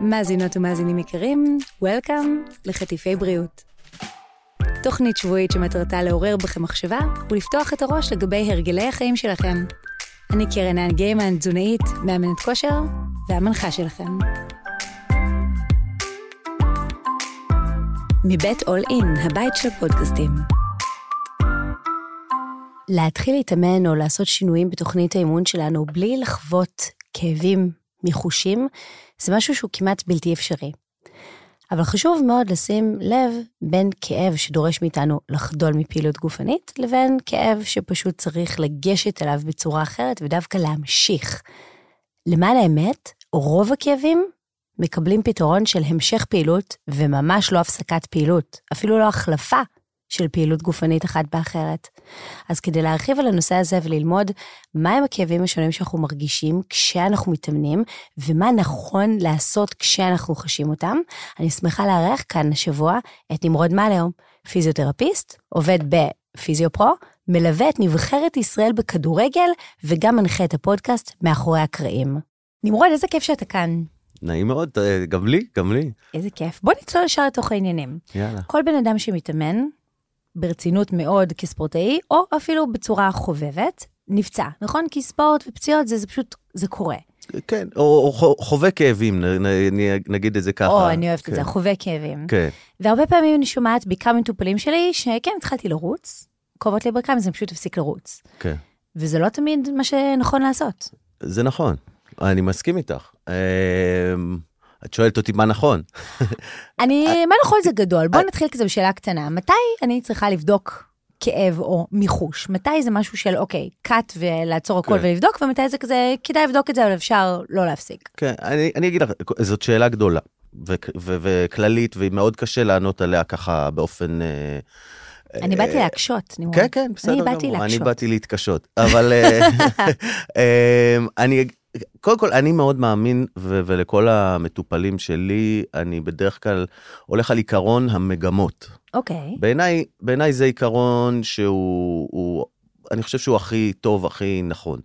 מאזינות ומאזינים יקרים, וולקאם לחטיפי בריאות. תוכנית שבועית שמטרתה לעורר בכם מחשבה ולפתוח את הראש לגבי הרגלי החיים שלכם. אני קרן אן גיימן, תזונאית, מאמנת כושר והמנחה שלכם. מבית אול אין, הבית של פודקאסטים. להתחיל להתאמן או לעשות שינויים בתוכנית האימון שלנו בלי לחוות כאבים מחושים, זה משהו שהוא כמעט בלתי אפשרי. אבל חשוב מאוד לשים לב בין כאב שדורש מאיתנו לחדול מפעילות גופנית, לבין כאב שפשוט צריך לגשת עליו בצורה אחרת ודווקא להמשיך. למען האמת, רוב הכאבים מקבלים פתרון של המשך פעילות וממש לא הפסקת פעילות, אפילו לא החלפה של פעילות גופנית אחת באחרת. אז כדי להרחיב על הנושא הזה וללמוד מהם הכאבים השונים שאנחנו מרגישים כשאנחנו מתאמנים, ומה נכון לעשות כשאנחנו חשים אותם, אני שמחה לארח כאן השבוע את נמרוד מאהלר, פיזיותרפיסט, עובד בפיזיופרו, מלווה את נבחרת ישראל בכדורגל, וגם מנחה את הפודקאסט מאחורי הקרעים. נמרוד, איזה כיף שאתה כאן. נעים מאוד, גם לי. איזה כיף. בוא נצלול ישר לתוך העניינים. יאללה. כל בן אדם שמתאמן, ברצינות מאוד כספורטאי, או אפילו בצורה חובבת, נפצע, נכון? כי ספורט ופציעות זה פשוט, זה קורה. כן, או חווה כאבים, נגיד את זה ככה. או, אני אוהבת את זה, חווה כאבים. כן. והרבה פעמים אני שומעת, בעיקר מטופלים שלי, שכן, התחלתי לרוץ, קרובות לי ברכיים, אז אני פשוט הפסיק לרוץ. כן. וזה לא תמיד מה שנכון לעשות. זה נכון, אני מסכים איתך. את שואלת אותי מה נכון. מה נכון זה גדול? בואו נתחיל כזה בשאלה קטנה. מתי אני צריכה לבדוק כאב או מיחוש? מתי זה משהו של אוקיי, קאט ולעצור הכל ולבדוק, ומתי זה כזה, כדאי לבדוק את זה, אבל אפשר לא להפסיק. כן, אני אגיד לך, זאת שאלה גדולה, וכללית, והיא מאוד קשה לענות עליה ככה באופן... אני באתי להקשות, נמרוד. כן, כן, בסדר גמור. אני באתי להתקשות. אבל אני... קודם כל, אני מאוד מאמין, ולכל המטופלים שלי, אני בדרך כלל הולך על עיקרון המגמות. אוקיי. בעיניי זה עיקרון שהוא, אני חושב שהוא הכי טוב, הכי נכון.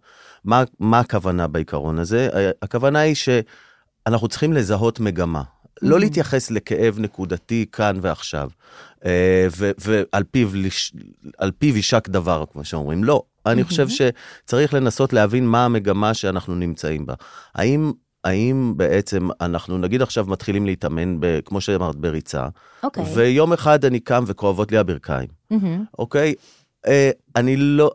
מה הכוונה בעיקרון הזה? הכוונה היא שאנחנו צריכים לזהות מגמה. לא להתייחס לכאב נקודתי כאן ועכשיו. ועל פיו ישק דבר, כמו שאומרים, לא. אני חושב שצריך לנסות להבין מה המגמה שאנחנו נמצאים בה. האם בעצם אנחנו, נגיד עכשיו, מתחילים להתאמן, כמו שאמרת, בריצה, ויום אחד אני קם וכואבות לי הברכיים. אוקיי?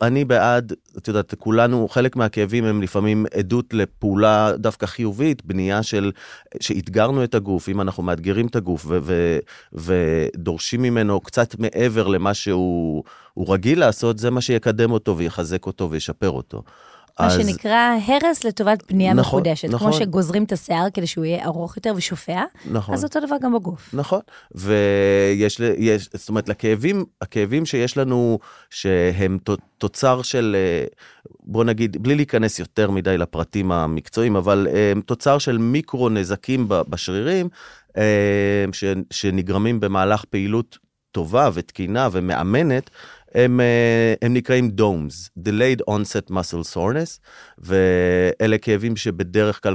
אני בעד, את יודעת, כולנו, חלק מהכאבים הם לפעמים עדות לפעולה דווקא חיובית, בנייה של, שאתגרנו את הגוף, אם אנחנו מאתגרים את הגוף ודורשים ממנו קצת מעבר למה שהוא רגיל לעשות, זה מה שיקדם אותו ויחזק אותו וישפר אותו. מה שנקרא הרס לטובת בנייה מחודשת, כמו שגוזרים את השיער כדי שהוא יהיה ארוך יותר ושופע, אז אותו דבר גם בגוף. נכון, ויש, זאת אומרת, הכאבים שיש לנו, שהם תוצר של, בוא נגיד, בלי להיכנס יותר מדי לפרטים המקצועיים, אבל הם תוצר של מיקרו נזקים בשרירים, שנגרמים במהלך פעילות טובה ותקינה ומאמנת, הם נקראים DOMS, Delayed Onset Muscle Soreness, ואלה כאבים שבדרך כלל,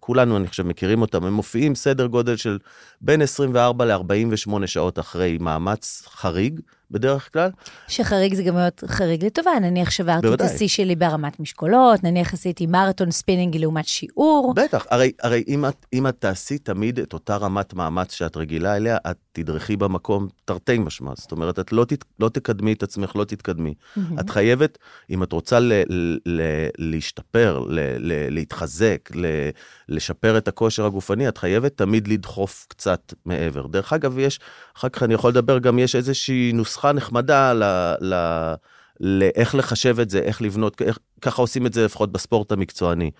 כולנו אני חושב מכירים אותם, הם מופיעים סדר גודל של בין 24 ל-48 שעות אחרי מאמץ חריג, בדרך כלל. שחריג זה גם מאוד חריג לטובה, נניח שברתי את השיא שלי ברמת משקולות, נניח עשיתי מרתון ספינינג לעומת שיעור. בטח, הרי אם את תעשי תמיד את אותה רמת מאמץ שאת רגילה אליה, את תדרכי במקום תרתי משמע, זאת אומרת, את לא תקדמי את עצמך, לא תתקדמי. את חייבת, אם את רוצה להשתפר, להתחזק, לשפר את הכושר הגופני, את חייבת תמיד לדחוף קצת מעבר. דרך אגב, יש, אחר כך אני יכול לדבר, גם יש איזושהי נוסחה נחמדה לאיך לחשב את זה, איך לבנות, ככה עושים את זה לפחות בספורט המקצועני.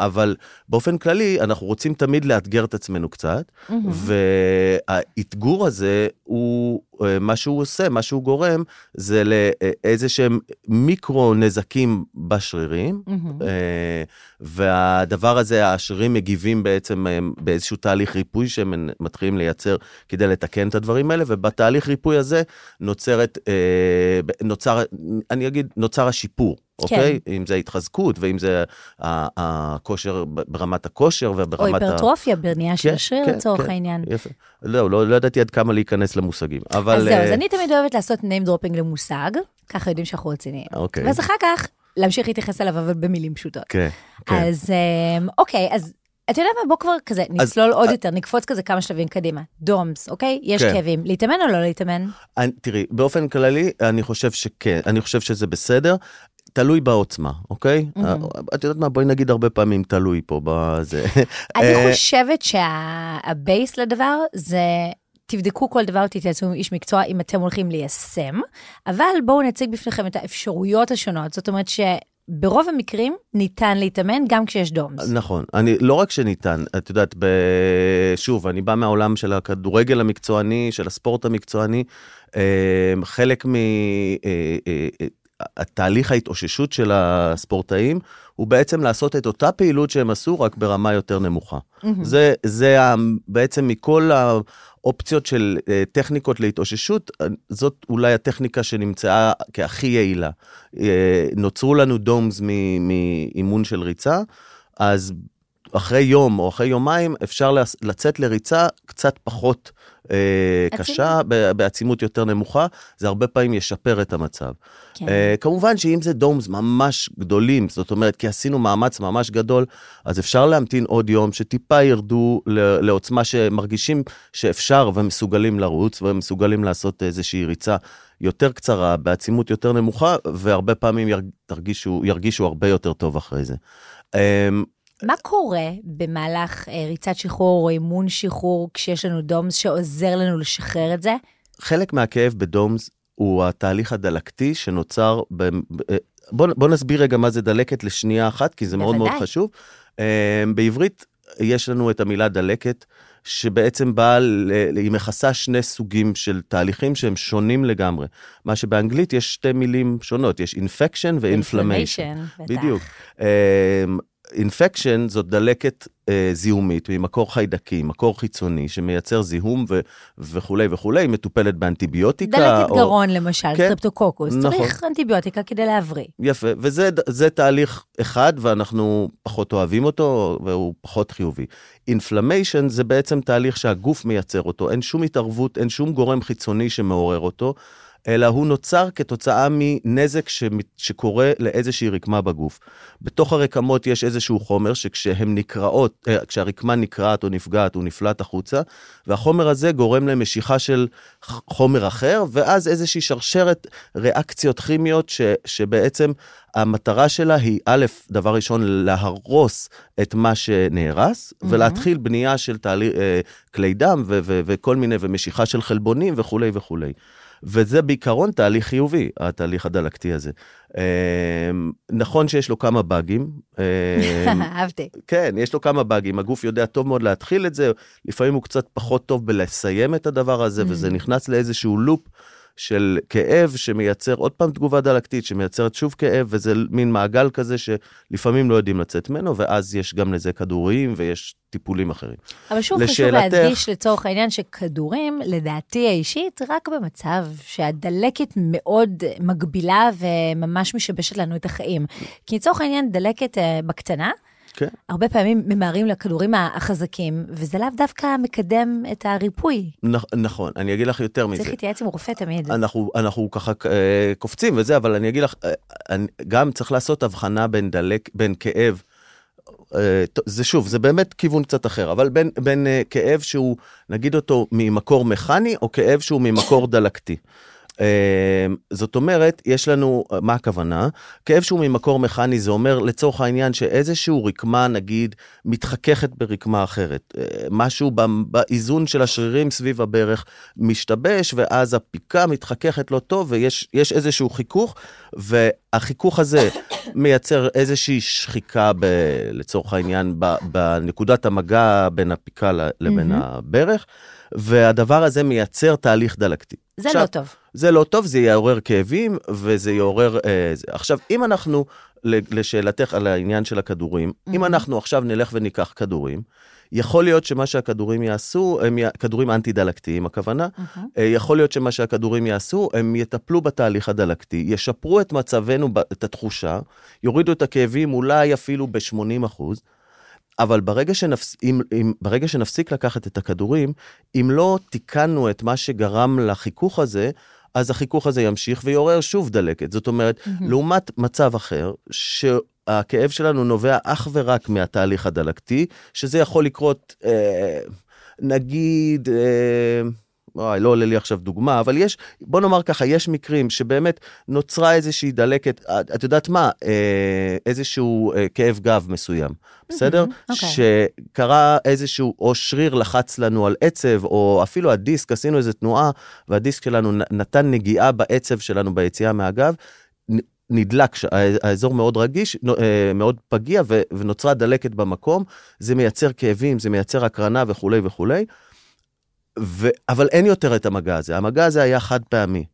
אבל באופן כללי, אנחנו רוצים תמיד לאתגר את עצמנו קצת, והאתגור הזה, מה שהוא עושה, מה שהוא גורם, זה לאיזה שהם מיקרו נזקים בשרירים, והדבר הזה, השרירים מגיבים בעצם באיזשהו תהליך ריפוי, שהם מתחילים לייצר כדי לתקן את הדברים האלה, ובתהליך ריפוי הזה נוצר השיפור. אוקיי? אם זה התחזקות, ואם זה הכושר, ברמת הכושר, או היפרטרופיה, בנייה של השריר, לצורך העניין. לא, לא ידעתי עד כמה להיכנס למושגים. אז זהו, אז אני תמיד אוהבת לעשות name dropping למושג, ככה יודעים שאנחנו רציניים. ואז אחר כך, להמשיך להתייחס אליו, אבל במילים פשוטות. אז, אוקיי, אז אתה יודע מה, בוא כבר כזה, נצלול עוד יותר, נקפוץ כזה כמה שלבים קדימה. דומס, אוקיי? יש כאבים. להתאמן או לא להתאמן? תראי, באופן כללי, אני חושב שכן, אני חושב שזה בסדר, תלוי בעוצמה, אוקיי? את יודעת מה, בואי נגיד הרבה פעמים, תלוי פה בזה. אני חושבת שהבייס לדבר זה... תבדקו כל דבר, תתייעצו עם איש מקצוע, אם אתם הולכים ליישם, אבל בואו נציג בפניכם את האפשרויות השונות, זאת אומרת שברוב המקרים ניתן להתאמן גם כשיש דומס. נכון, לא רק שניתן, את יודעת, שוב, אני בא מהעולם של הכדורגל המקצועני, של הספורט המקצועני, חלק התהליך ההתאוששות של הספורטאים, הוא בעצם לעשות את אותה פעילות שהם עשו, רק ברמה יותר נמוכה. זה בעצם מכל האופציות של טכניקות להתאוששות, זאת אולי הטכניקה שנמצאה כהכי יעילה. נוצרו לנו דומס מאימון של ריצה, אז אחרי יום או אחרי יומיים אפשר לצאת לריצה קצת פחות קשה, בעצימות יותר נמוכה, זה הרבה פעמים ישפר את המצב. כמובן שאם זה דומס ממש גדולים, זאת אומרת, כי עשינו מאמץ ממש גדול, אז אפשר להמתין עוד יום שטיפה ירדו לעוצמה שמרגישים שאפשר ומסוגלים לרוץ, ומסוגלים לעשות איזושהי ריצה יותר קצרה, בעצימות יותר נמוכה, והרבה פעמים ירגישו הרבה יותר טוב אחרי זה. מה קורה במהלך ריצת שחרור או אימון שחרור כשיש לנו דומס שעוזר לנו לשחרר את זה? חלק מהכאב בדומס הוא התהליך הדלקתי שנוצר, בוא נסביר רגע מה זה דלקת לשנייה אחת, כי זה מאוד מאוד חשוב. בעברית יש לנו את המילה דלקת, שבעצם באה, היא מכסה שני סוגים של תהליכים שהם שונים לגמרי. מה שבאנגלית יש שתי מילים שונות, יש infection ו-inflammation. בדיוק. אינפקשן זאת דלקת זיהומית, היא מקור חיידקי, מקור חיצוני, שמייצר זיהום וכו' וכו', היא מטופלת באנטיביוטיקה. דלקת או... גרון למשל, כן? סטרפטוקוקוס, נכון. צריך אנטיביוטיקה כדי להבריא. יפה, וזה תהליך אחד, ואנחנו פחות אוהבים אותו, והוא פחות חיובי. אינפלמיישן זה בעצם תהליך שהגוף מייצר אותו, אין שום התערבות, אין שום גורם חיצוני שמעורר אותו, אלא הוא נוצר כתוצאה מנזק שקורה לאיזושהי רקמה בגוף. בתוך הרקמות יש איזשהו חומר כשהרקמה נקרעת או נפגעת, הוא נפלט החוצה, והחומר הזה גורם למשיכה של חומר אחר, ואז איזושהי שרשרת ריאקציות כימיות שבעצם המטרה שלה היא א', דבר ראשון, להרוס את מה שנהרס, ולהתחיל בנייה של כלי דם וכל מיני, ומשיכה של חלבונים וכו' וכו'. וזה בעיקרון תהליך חיובי, התהליך הדלקתי הזה. נכון שיש לו כמה באגים. אהבתי. כן, יש לו כמה באגים, הגוף יודע טוב מאוד להתחיל את זה, לפעמים הוא קצת פחות טוב בלסיים את הדבר הזה, וזה נכנס לאיזשהו לופ של כאב שמייצר עוד פעם תגובה דלקתית, שמייצרת שוב כאב, וזה מין מעגל כזה שלפעמים לא יודעים לצאת ממנו, ואז יש גם לזה כדורים ויש טיפולים אחרים. אבל שוב חשוב להדגיש לצורך העניין שכדורים, לדעתי האישית, רק במצב שהדלקת מאוד מגבילה וממש משבשת לנו את החיים. כי לצורך העניין דלקת בקטנה, הרבה פעמים ממהרים לכדורים החזקים, וזה לאו דווקא מקדם את הריפוי. נכון, אני אגיד לך יותר מזה. צריך להתייעץ עם רופא תמיד. אנחנו ככה קופצים וזה, אבל אני אגיד לך, גם צריך לעשות הבחנה בין כאב, זה שוב, זה באמת כיוון קצת אחר, אבל בין כאב שהוא, נגיד אותו, ממקור מכני, או כאב שהוא ממקור דלקתי. זאת אומרת, יש לנו, מה הכוונה? כאב שהוא ממקור מכני, זה אומר לצורך העניין שאיזשהו רקמה, נגיד, מתחככת ברקמה אחרת. משהו באיזון של השרירים סביב הברך משתבש, ואז הפיקה מתחככת לא טוב, ויש איזשהו חיכוך, והחיכוך הזה מייצר איזושהי שחיקה לצורך העניין, בנקודת המגע בין הפיקה לבין הברך, והדבר הזה מייצר תהליך דלקתי. זה עכשיו, לא טוב. זה לא טוב, זה יעורר כאבים, וזה יעורר... עכשיו, אם אנחנו, לשאלתך על העניין של הכדורים, אם אנחנו עכשיו נלך וניקח כדורים, יכול להיות שמה שהכדורים יעשו, כדורים אנטי-דלקתיים הכוונה, יכול להיות שמה שהכדורים יעשו, הם יטפלו בתהליך הדלקתי, ישפרו את מצבנו, את התחושה, יורידו את הכאבים אולי אפילו ב-80%, אבל ברגע שנפסיק לקחת את הכדורים, אם לא תיקנו את מה שגרם לחיכוך הזה, אז החיכוך הזה ימשיך ויורר שוב דלקת. זאת אומרת, לעומת מצב אחר, שהכאב שלנו נובע אך ורק מהתהליך הדלקתי, שזה יכול לקרות, נגיד, לא עולה לי עכשיו דוגמה, אבל יש, בוא נאמר ככה, יש מקרים שבאמת נוצרה איזושהי דלקת, את יודעת מה, איזשהו כאב גב מסוים, בסדר? שקרה איזשהו, או שריר לחץ לנו על עצב, או אפילו הדיסק, עשינו איזו תנועה, והדיסק שלנו נתן נגיעה בעצב שלנו, ביציאה מהגב, נדלק, האזור מאוד רגיש, מאוד פגיע, ונוצרה דלקת במקום, זה מייצר כאבים, זה מייצר הקרנה וכו' וכו'. אבל אין יותר את המגע הזה. המגע הזה היה חד פעמי.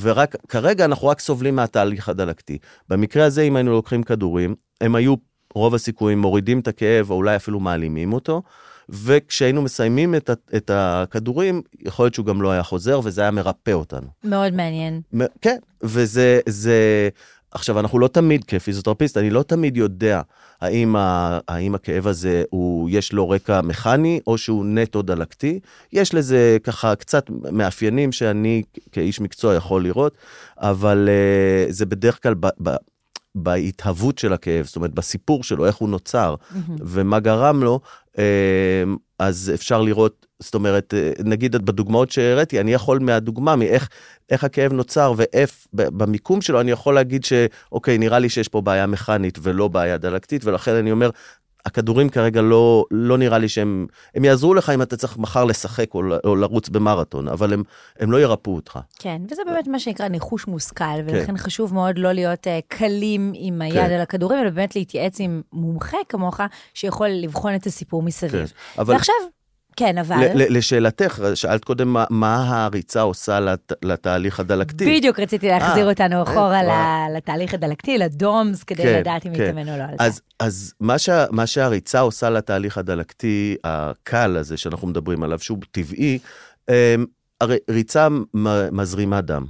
ורק, כרגע אנחנו רק סובלים מהתהליך הדלקתי. במקרה הזה, אם היינו לוקחים כדורים, הם היו, רוב הסיכויים, מורידים את הכאב, או אולי אפילו מעלימים אותו, וכשהיינו מסיימים את הכדורים, יכול להיות שהוא גם לא היה חוזר, וזה היה מרפא אותנו. מאוד מעניין. כן, וזה... עכשיו, אנחנו לא תמיד, כפיזיותרפיסט, אני לא תמיד יודע האם הכאב הזה, יש לו רקע מכני, או שהוא נטו דלקתי. יש לזה ככה קצת מאפיינים שאני כאיש מקצוע יכול לראות, אבל זה בדרך כלל בהתהוות של הכאב, זאת אומרת, בסיפור שלו, איך הוא נוצר, ומה גרם לו, אז אפשר לראות, זאת אומרת, נגיד בדוגמאות שהראיתי, אני יכול מהדוגמה, מאיך הכאב נוצר במיקום שלו, אני יכול להגיד שאוקיי, נראה לי שיש פה בעיה מכנית ולא בעיה דלקתית, ולכן אני אומר, הכדורים כרגע לא נראה לי שהם, הם יעזרו לך אם אתה צריך מחר לשחק או לרוץ במרתון, אבל הם לא ירפאו אותך. כן, וזה באמת מה שנקרא ניחוש מושכל, ולכן חשוב מאוד לא להיות קלים עם היד על הכדורים, אלא באמת להתייעץ עם מומחה כמוך, שיכול לבחון את הסיפור מסביב. ועכשיו, כן, אבל... לשאלתך, שאלת קודם מה הריצה עושה לתהליך הדלקתי. בדיוק, רציתי להחזיר אותנו אחורה לתהליך הדלקתי, לדומס, כדי לדעת אם יתאמנו לו על זה. אז מה שהריצה עושה לתהליך הדלקתי, הקל הזה שאנחנו מדברים עליו, שהוא טבעי, ריצה מזרימה דם.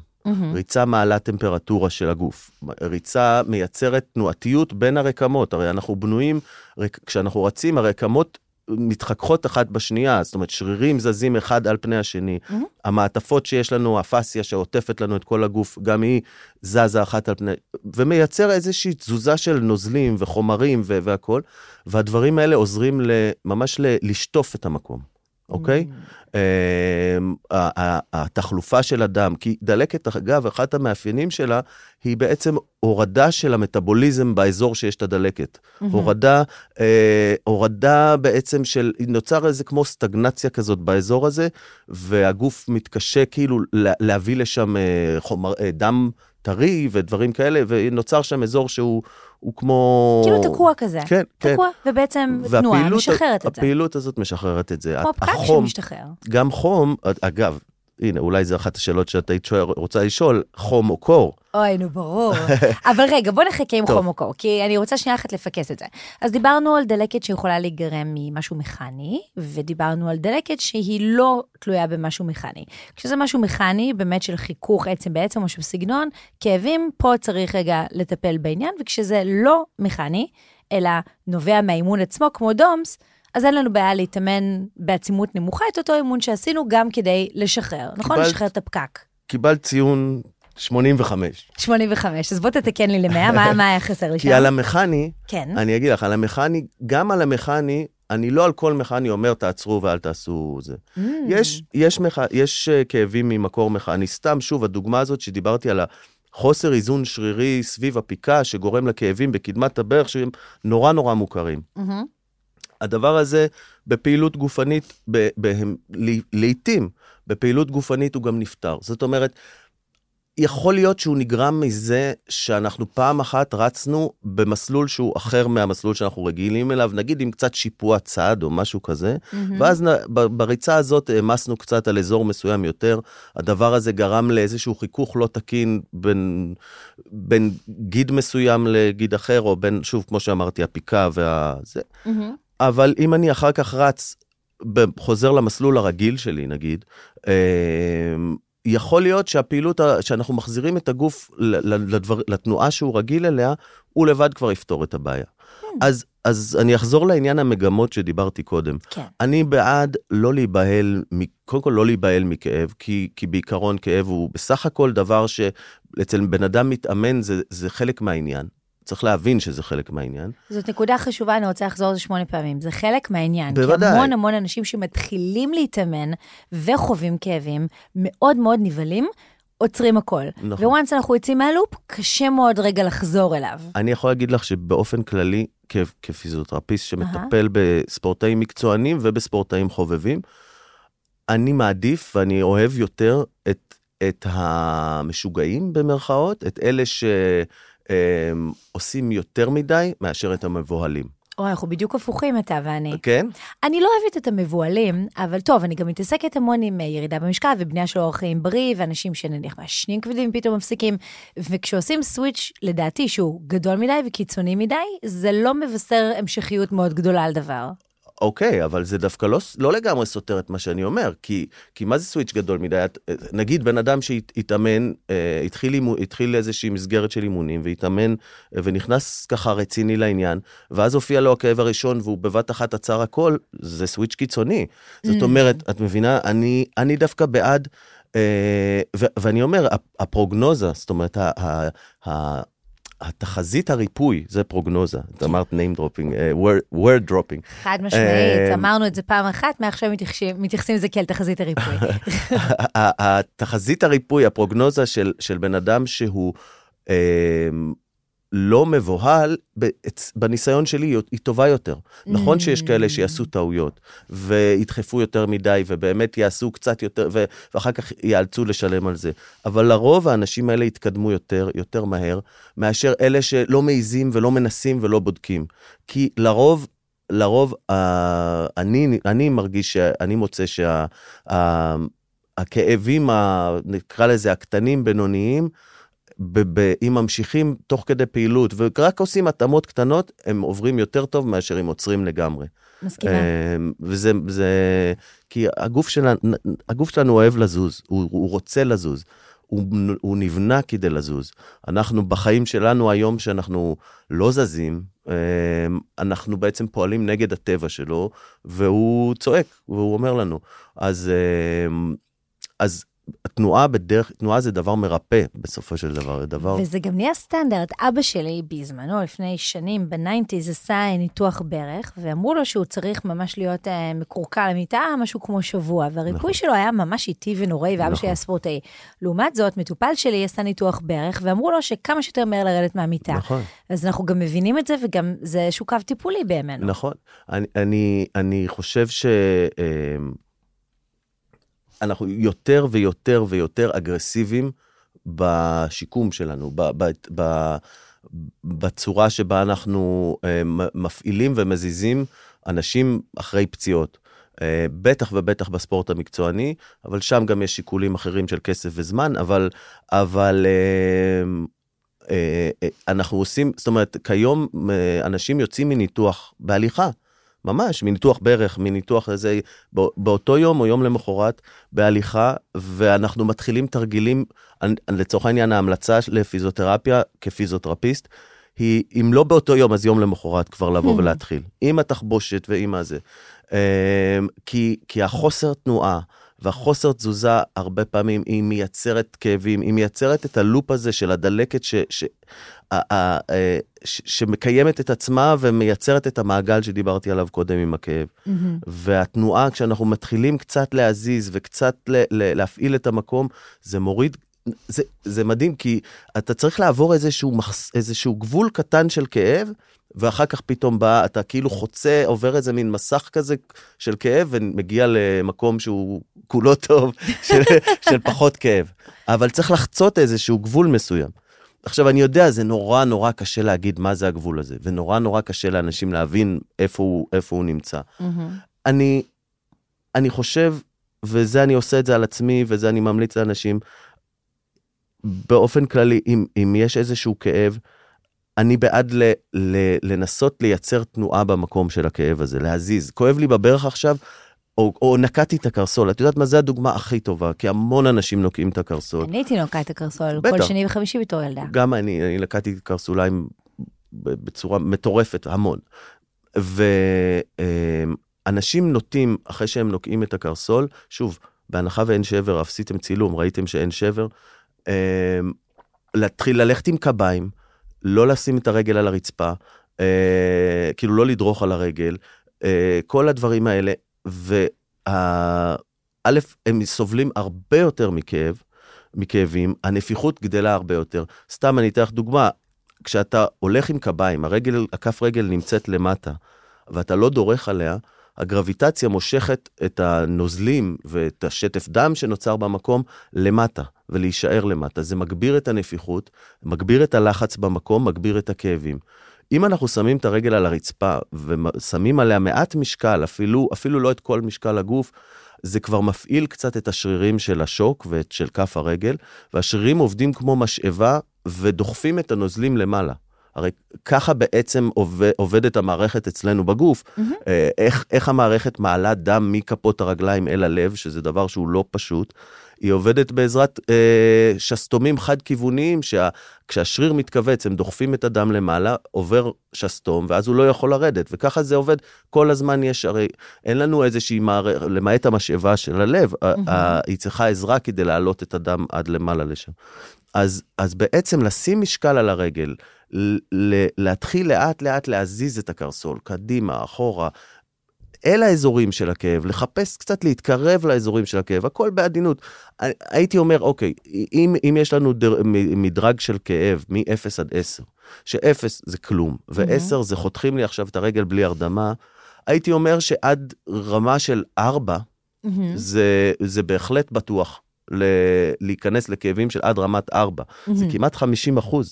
ריצה מעלה טמפרטורה של הגוף. ריצה מייצרת תנועתיות בין הרקמות. הרי אנחנו בנויים, כשאנחנו רצים, הרקמות מתחככות אחת בשנייה, זאת אומרת, שרירים זזים אחד על פני השני, המעטפות שיש לנו, הפסיה שעוטפת לנו את כל הגוף, גם היא זזה אחת על פני, ומייצר איזושהי תזוזה של נוזלים וחומרים והכל, והדברים האלה עוזרים ממש לשטוף את המקום. אוקיי? התחלופה של הדם, כי דלקת, אגב, אחת המאפיינים שלה, היא בעצם הורדה של המטאבוליזם באזור שיש את הדלקת. הורדה בעצם של, נוצר איזה כמו סטגנציה כזאת באזור הזה, והגוף מתקשה כאילו להביא לשם דם טרי ודברים כאלה, ונוצר שם אזור שהוא כמו... כאילו תקוע כזה. כן, כן. תקוע, ובעצם תנועה משחררת את זה. הפעילות הזאת משחררת את זה. כמו הפקק שמשתחרר. גם חום, אגב, הנה, אולי זו אחת השאלות שאת רוצה לשאול, חום או קור. אוי, נו, ברור. אבל רגע, בוא נחכה עם חום או קור, כי אני רוצה שנייה אחת לפקס את זה. אז דיברנו על דלקת שיכולה להיגרם ממשהו מכני, ודיברנו על דלקת שהיא לא תלויה במשהו מכני. כשזה משהו מכני, באמת של חיכוך עצם בעצם, משהו סגנון, כאבים, פה צריך רגע לטפל בעניין, וכשזה לא מכני, אלא נובע מהאימון עצמו, כמו דומס, אז אין לנו בעיה להתאמן בעצימות נמוכה את אותו אימון שעשינו גם כדי לשחרר, נכון? לשחרר את הפקק. קיבלת ציון 85. 85, אז בוא תתקן לי ל100, מה היה חסר לי שם? כי על המכני, אני אגיד לך, על המכני, גם על המכני, אני לא על כל מכני אומר תעצרו ואל תעשו זה. יש כאבים ממקור מכני, סתם שוב הדוגמה הזאת שדיברתי על חוסר איזון שרירי סביב הפיקה שגורם לכאבים בקדמת הברך שהם נורא נורא מוכרים. הדבר הזה בפעילות גופנית, לעתים בפעילות גופנית הוא גם נפטר. זאת אומרת, יכול להיות שהוא נגרם מזה שאנחנו פעם אחת רצנו במסלול שהוא אחר מהמסלול שאנחנו רגילים אליו, נגיד עם קצת שיפוע צעד או משהו כזה, ואז בריצה הזאת מסנו קצת על אזור מסוים יותר, הדבר הזה גרם לאיזשהו חיכוך לא תקין בין גיד מסוים לגיד אחר, או בין, שוב, כמו שאמרתי, הפיקה וה... אבל אם אני אחר כך רץ, חוזר למסלול הרגיל שלי נגיד, יכול להיות שהפעילות, שאנחנו מחזירים את הגוף לתנועה שהוא רגיל אליה, הוא לבד כבר יפתור את הבעיה. אז אני אחזור לעניין המגמות שדיברתי קודם. אני בעד לא להיבהל, קודם כל לא להיבהל מכאב, כי בעיקרון כאב הוא בסך הכל דבר שאצל בן אדם מתאמן, זה חלק מהעניין. צריך להבין שזה חלק מהעניין. זאת נקודה חשובה, אני רוצה לחזור על זה 8 פעמים. זה חלק מהעניין. בוודאי. כי המון המון אנשים שמתחילים להתאמן וחווים כאבים, מאוד מאוד נבלים, עוצרים הכל. נכון. וואנס אנחנו יוצאים מהלופ, קשה מאוד רגע לחזור אליו. אני יכול להגיד לך שבאופן כללי, כפיזיותרפיסט שמטפל בספורטאים מקצוענים ובספורטאים חובבים, אני מעדיף ואני אוהב יותר את המשוגעים במרכאות, את אלה ש... עושים יותר מדי מאשר את המבוהלים. אנחנו בדיוק הפוכים אתה ואני. כן? אני לא אוהבת את המבוהלים, אבל טוב, אני גם מתעסקת המון עם ירידה במשקל, ובנייה של אורח חיים בריא, ואנשים שנניח מהשנים כבדים פתאום מפסיקים, וכשעושים סוויץ' לדעתי שהוא גדול מדי וקיצוני מדי, זה לא מבשר המשכיות מאוד גדולה על דבר. אוקיי, אבל זה דווקא לא לגמרי סותר את מה שאני אומר, כי מה זה סוויץ' גדול מדי? נגיד בן אדם שהתאמן, התחיל איזושהי מסגרת של אימונים, והתאמן ונכנס ככה רציני לעניין, ואז הופיע לו הכאב הראשון, והוא בבת אחת עצר הכל, זה סוויץ' קיצוני. זאת אומרת, את מבינה, אני דווקא בעד, ואני אומר, הפרוגנוזה, זאת אומרת, התחזית הריפוי, זה פרוגנוזה. את אמרת name dropping, word dropping. חד משמעית, אמרנו את זה פעם אחת, מעכשיו מתייחסים לזה כאל תחזית הריפוי. התחזית הריפוי, הפרוגנוזה של בן אדם שהוא לא מבוהל, בניסיון שלי היא טובה יותר. נכון שיש כאלה שיעשו טעויות, וידחפו יותר מדי, ובאמת יעשו קצת יותר, ואחר כך יאלצו לשלם על זה. אבל לרוב האנשים האלה יתקדמו יותר מהר, מאשר אלה שלא מעיזים ולא מנסים ולא בודקים. כי לרוב אני מרגיש, אני מוצא שהכאבים, נקרא לזה הקטנים בינוניים, אם ממשיכים תוך כדי פעילות, ורק עושים התאמות קטנות, הם עוברים יותר טוב מאשר אם עוצרים לגמרי. מסכימה. וזה, כי הגוף שלנו אוהב לזוז, הוא רוצה לזוז, הוא נבנה כדי לזוז. אנחנו בחיים שלנו היום שאנחנו לא זזים, אנחנו בעצם פועלים נגד הטבע שלו, והוא צועק, והוא אומר לנו. אז תנועה זה דבר מרפא, בסופו של דבר. וזה גם נהיה סטנדרט. אבא שלי בזמנו, לפני שנים, ב-90s, עשה ניתוח ברך, ואמרו לו שהוא צריך ממש להיות מקורקע למיטה, משהו כמו שבוע, והריפוי שלו היה ממש איטי ונוראי, ואבא שלי היה ספורטאי. לעומת זאת, מטופל שלי עשה ניתוח ברך, ואמרו לו שכמה שיותר מהר לרדת מהמיטה. אז אנחנו גם מבינים את זה, וגם זה איזשהו קו טיפולי בימינו. נכון. אני חושב ש... אנחנו יותר ויותר ויותר אגרסיביים בשיקום שלנו, בצורה שבה אנחנו מפעילים ומזיזים אנשים אחרי פציעות. בטח ובטח בספורט המקצועני, אבל שם גם יש שיקולים אחרים של כסף וזמן, אבל אנחנו עושים, זאת אומרת, כיום אנשים יוצאים מניתוח בהליכה, ממש, מניתוח ברך, מניתוח איזה, באותו יום או יום למחרת, בהליכה, ואנחנו מתחילים תרגילים, לצורך העניין ההמלצה לפיזיותרפיה, כפיזיותרפיסט, היא, אם לא באותו יום, אז יום למחרת כבר לבוא ולהתחיל, עם התחבושת ועם הזה, כי החוסר תנועה, והחוסר תזוזה הרבה פעמים, היא מייצרת כאבים, היא מייצרת את הלופ הזה של הדלקת שמקיימת את עצמה ומייצרת את המעגל שדיברתי עליו קודם עם הכאב. והתנועה, כשאנחנו מתחילים קצת להזיז וקצת להפעיל את המקום, זה מוריד, זה מדהים, כי אתה צריך לעבור איזשהו גבול קטן של כאב, ואחר כך פתאום בא, אתה כאילו חוצה, עובר איזה מין מסך כזה של כאב, ומגיע למקום שהוא כולו טוב, של פחות כאב. אבל צריך לחצות איזשהו גבול מסוים. עכשיו, אני יודע, זה נורא נורא קשה להגיד מה זה הגבול הזה, ונורא נורא קשה לאנשים להבין איפה הוא נמצא. אני חושב, וזה אני עושה את זה על עצמי, וזה אני ממליץ לאנשים, באופן כללי, אם יש איזשהו כאב, אני בעד לנסות לייצר תנועה במקום של הכאב הזה, להזיז. כואב לי בברך עכשיו, או נקעתי את הקרסול. את יודעת מה, זה הדוגמה הכי טובה, כי המון אנשים נוקעים את הקרסול. אני הייתי נוקעת את הקרסול, כל שני וחמישי בתור ילדה. גם אני לקעתי קרסוליים בצורה מטורפת, המון. ואנשים נוטים, אחרי שהם נוקעים את הקרסול, שוב, בהנחה ואין שבר, עשיתם צילום, ראיתם שאין שבר, להתחיל ללכת עם קביים, לא לשים את הרגל על הרצפה, כאילו לא לדרוך על הרגל, כל הדברים האלה, וא' הם סובלים הרבה יותר מכאבים, הנפיחות גדלה הרבה יותר. סתם אני אתן לך דוגמה, כשאתה הולך עם קביים, הכף רגל נמצאת למטה, ואתה לא דורך עליה, הגרביטציה מושכת את הנוזלים ואת השטף דם שנוצר במקום למטה, ולהישאר למטה. זה מגביר את הנפיחות, מגביר את הלחץ במקום, מגביר את הכאבים. אם אנחנו שמים את הרגל על הרצפה, ושמים עליה מעט משקל, אפילו לא את כל משקל הגוף, זה כבר מפעיל קצת את השרירים של השוק ואת של כף הרגל, והשרירים עובדים כמו משאבה, ודוחפים את הנוזלים למעלה. הרי ככה בעצם עובדת המערכת אצלנו בגוף, איך המערכת מעלה דם מכפות הרגליים אל הלב, שזה דבר שהוא לא פשוט, היא עובדת בעזרת שסתומים חד-כיווניים, כשהשריר מתכווץ, הם דוחפים את הדם למעלה, עובר שסתום, ואז הוא לא יכול לרדת, וככה זה עובד, כל הזמן יש, הרי אין לנו איזושהי מערכת, למעט המשאבה של הלב, היא צריכה עזרה כדי להעלות את הדם עד למעלה לשם. אז בעצם לשים משקל על הרגל, להתחיל לאט לאט להזיז את הקרסול, קדימה, אחורה, אל האזורים של הכאב, לחפש קצת להתקרב לאזורים של הכאב, הכל בעדינות. הייתי אומר, אוקיי, אם יש לנו מדרג של כאב, מ-0 עד 10, ש-0 זה כלום, ו-10 זה חותכים לי עכשיו את הרגל בלי הרדמה, הייתי אומר שעד רמה של 4, זה בהחלט בטוח. להיכנס לכאבים של עד רמת 4. זה כמעט 50%,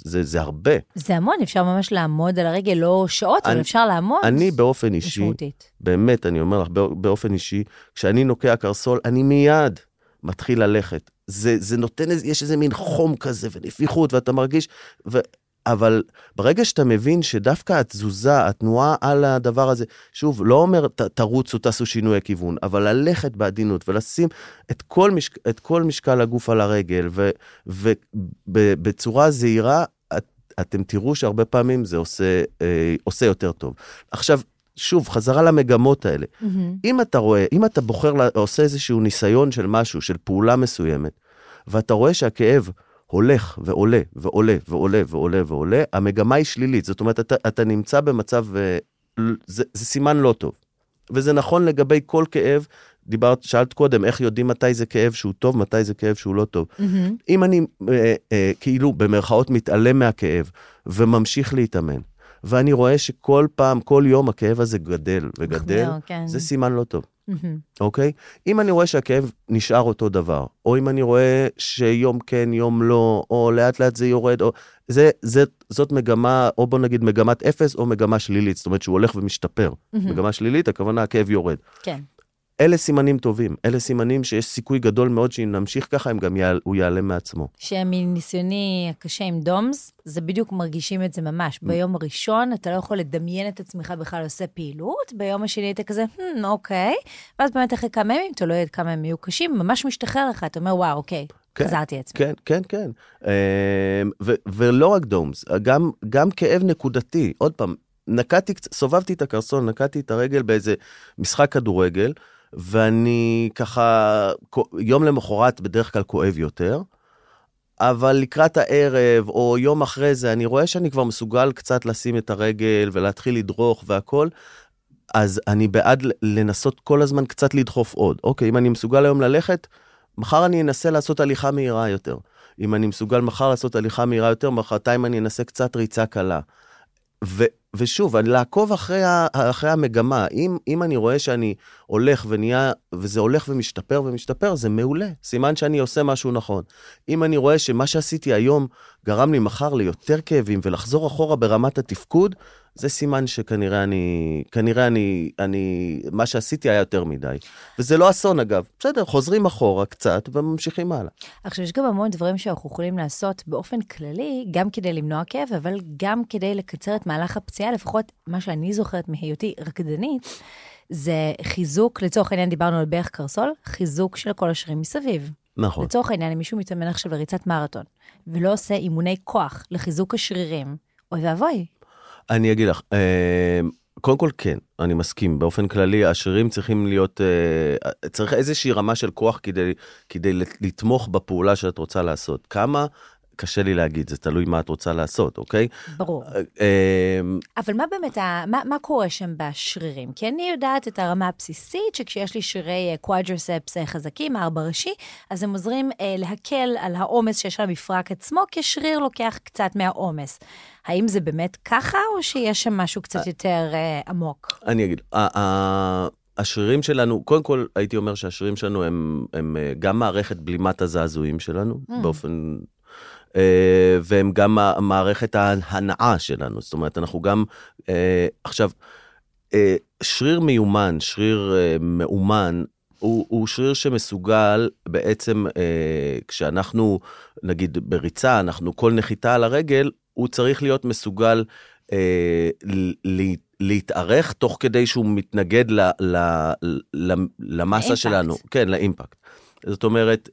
זה הרבה. זה המון, אפשר ממש לעמוד על הרגל, לא שעות, אבל אפשר לעמוד. אני באופן אישי, באמת, אני אומר לך, באופן אישי, כשאני נוקע קרסול, אני מיד מתחיל ללכת. זה נותן, יש איזה מין חום כזה, ונפיחות, ואתה מרגיש, אבל ברגע שאתה מבין שדווקא התזוזה, התנועה על הדבר הזה, שוב, לא אומר תרוץ או תעשו שינוי הכיוון, אבל ללכת בעדינות ולשים את כל משקל הגוף על הרגל, ובצורה זהירה, אתם תראו שהרבה פעמים זה עושה יותר טוב. עכשיו, שוב, חזרה למגמות האלה. אם אתה רואה, אם אתה בוחר, עושה איזשהו ניסיון של משהו, של פעולה מסוימת, ואתה רואה שהכאב הולך ועולה ועולה ועולה ועולה ועולה, המגמה היא שלילית, זאת אומרת, אתה נמצא במצב, זה סימן לא טוב, וזה נכון לגבי כל כאב, שאלת קודם, איך יודעים מתי זה כאב שהוא טוב, מתי זה כאב שהוא לא טוב, אם אני כאילו במרכאות מתעלם מהכאב, וממשיך להתאמן, ואני רואה שכל פעם, כל יום הכאב הזה גדל וגדל, זה סימן לא טוב. אוקיי? אם אני רואה שהכאב נשאר אותו דבר, או אם אני רואה שיום כן, יום לא, או לאט לאט זה יורד, או... זאת מגמה, או בוא נגיד מגמת אפס, או מגמה שלילית, זאת אומרת שהוא הולך ומשתפר. מגמה שלילית, הכוונה הכאב יורד. כן. אלה סימנים טובים, אלה סימנים שיש סיכוי גדול מאוד שאם נמשיך ככה, הוא יעלה מעצמו. שמניסיוני הקשה עם דומס, זה בדיוק מרגישים את זה ממש. ביום הראשון אתה לא יכול לדמיין את עצמך בכלל עושה פעילות, ביום השני אתה כזה, אוקיי, ואז באמת אחרי כמה ימים, אתה לא יודע כמה הם יהיו קשים, ממש משתחרר לך, אתה אומר, וואו, אוקיי, חזרתי עצמי. כן, כן, כן. ולא רק דומס, גם כאב נקודתי, עוד פעם, סובבתי את הקרסון, נקעתי את הרגל באיזה משחק כדורגל, ואני ככה, יום למחרת בדרך כלל כואב יותר, אבל לקראת הערב, או יום אחרי זה, אני רואה שאני כבר מסוגל קצת לשים את הרגל, ולהתחיל לדרוך והכל, אז אני בעד לנסות כל הזמן קצת לדחוף עוד. אוקיי, אם אני מסוגל היום ללכת, מחר אני אנסה לעשות הליכה מהירה יותר. אם אני מסוגל מחר לעשות הליכה מהירה יותר, מחרתיים אני אנסה קצת ריצה קלה. ושוב, אני לעקוב אחרי המגמה, אם אני רואה שאני הולך ונהיה, וזה הולך ומשתפר ומשתפר, זה מעולה, סימן שאני עושה משהו נכון. אם אני רואה שמה שעשיתי היום גרם לי מחר ליותר כאבים ולחזור אחורה ברמת התפקוד, זה סימן שכנראה אני, מה שעשיתי היה יותר מדי. וזה לא אסון אגב. בסדר, חוזרים אחורה קצת וממשיכים הלאה. עכשיו, יש גם המון דברים שאנחנו יכולים לעשות באופן כללי, גם כדי למנוע כאב, אבל גם כדי לקצר את מהלך הפציעה, לפחות מה שאני זוכרת מהיותי רקדנית, זה חיזוק, לצורך העניין דיברנו על בערך קרסול, חיזוק של כל השרירים מסביב. נכון. לצורך העניין, אם מישהו מתאמן עכשיו לריצת מרתון, ולא עושה אימוני כוח לחיזוק השרירים, אוי ואבוי. אני אגיד לך, קודם כל כן, אני מסכים, באופן כללי, השרירים צריכים להיות, צריך איזושהי רמה של כוח כדי לתמוך בפעולה שאת רוצה לעשות. כמה? קשה לי להגיד, זה תלוי מה את רוצה לעשות, אוקיי? ברור. אבל מה באמת, מה קורה שם בשרירים? כי אני יודעת את הרמה הבסיסית, שכשיש לי שרירי קוואדרספס חזקים, הארבע ראשי, אז הם עוזרים להקל על העומס שיש על המפרק עצמו, כי שריר לוקח קצת מהעומס. האם זה באמת ככה, או שיש שם משהו קצת יותר עמוק? אני אגיד, השרירים שלנו, קודם כל הייתי אומר שהשרירים שלנו, הם גם מערכת בלימת הזעזועים שלנו, באופן... והם גם מערכת ההנאה שלנו, זאת אומרת, אנחנו גם, עכשיו, שריר מיומן, שריר מאומן, הוא שריר שמסוגל בעצם, כשאנחנו, נגיד בריצה, אנחנו כל נחיתה על הרגל, הוא צריך להיות מסוגל להתארך, תוך כדי שהוא מתנגד למסה שלנו, כן, לאימפקט. זאת אומרת,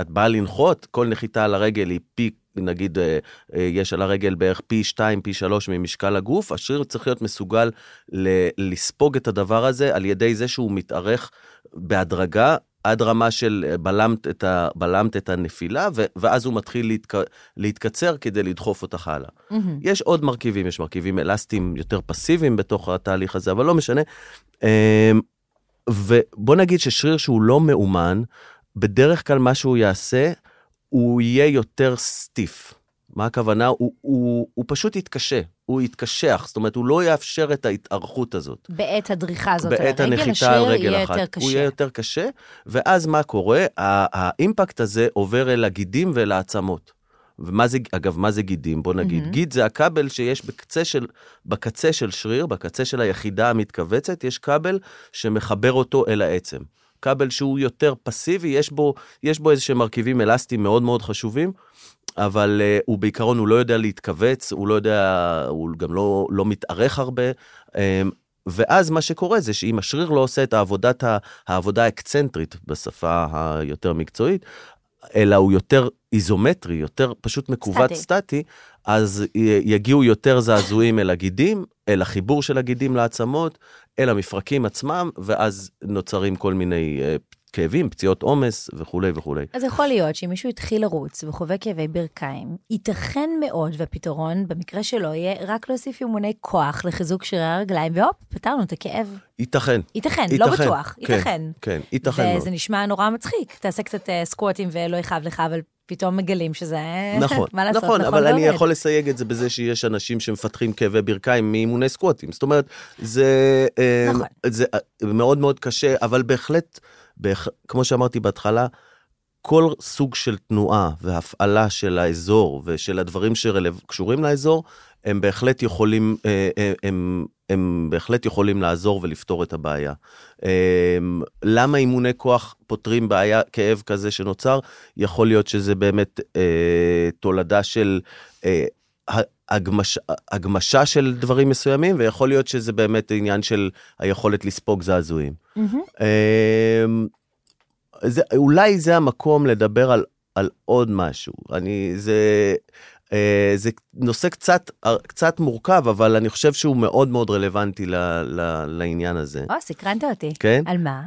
את באה לנחות, כל נחיתה על הרגל היא פי, נגיד, יש על הרגל בערך פי 2, פי 3 ממשקל הגוף, השריר צריך להיות מסוגל לספוג את הדבר הזה, על ידי זה שהוא מתארך בהדרגה, עד רמה של בלמת את הנפילה, ואז הוא מתחיל להתקצר כדי לדחוף אותך הלאה. יש עוד מרכיבים, יש מרכיבים אלסטיים יותר פסיביים בתוך התהליך הזה, אבל לא משנה. ובוא נגיד ששריר שהוא לא מאומן, בדרך כלל מה שהוא יעשה, הוא יהיה יותר סטיף. מה הכוונה? הוא פשוט יתקשה, הוא יתקשח, זאת אומרת, הוא לא יאפשר את ההתארכות הזאת. בעת הדריכה הזאת על הרגל, השריר יהיה יותר קשה. הוא יהיה יותר קשה, ואז מה קורה? האימפקט הזה עובר אל הגידים ואל העצמות. אגב, מה זה גידים? בוא נגיד, גיד זה הכבל שיש בקצה של שריר, בקצה של היחידה המתכווצת, יש כבל שמחבר אותו אל העצם. קבל שהוא יותר פסיבי, יש בו איזה שהם מרכיבים אלסטיים מאוד מאוד חשובים, אבל הוא בעיקרון, הוא לא יודע להתכווץ, הוא לא יודע, הוא גם לא מתארך הרבה, ואז מה שקורה זה שאם השריר לא עושה את העבודה האקצנטרית בשפה היותר מקצועית, אלא הוא יותר איזומטרי, יותר פשוט מקוות סטטי, אז יגיעו יותר זעזועים אל הגידים, אל החיבור של הגידים לעצמות, אל המפרקים עצמם, ואז נוצרים כל מיני כאבים, פציעות אומס וכו' וכו'. אז יכול להיות שמישהו התחיל לרוץ וחווה כאבי ברכיים, ייתכן מאוד, והפתרון במקרה שלו יהיה רק להוסיף אימוני כוח לחיזוק שרירי הרגליים, והופ, פתרנו את הכאב. ייתכן. ייתכן, לא בטוח, ייתכן. כן, ייתכן מאוד. וזה נשמע נורא מצחיק, תעשה קצת סקווטים ולא יחב לך, אבל... פתאום מגלים שזה... נכון, נכון, אבל אני יכול לסייג את זה בזה שיש אנשים שמפתחים כאבי ברכיים מאימוני סקווטים. זאת אומרת, זה מאוד מאוד קשה, אבל בהחלט, כמו שאמרתי בהתחלה, כל סוג של תנועה והפעלה של האזור ושל הדברים שקשורים לאזור, הם בהחלט יכולים, הם בהחלט יכולים לעזור ולפתור את הבעיה. למה אימוני כוח פותרים בעיה, כאב כזה שנוצר? יכול להיות שזה באמת תולדה של הגמשה של דברים מסוימים, ויכול להיות שזה באמת עניין של היכולת לספוג זעזועים. אולי זה המקום לדבר על עוד משהו. זה נושא קצת מורכב, אבל אני חושב שהוא מאוד מאוד רלוונטי לעניין הזה. סקרנת אותי. כן? על מה?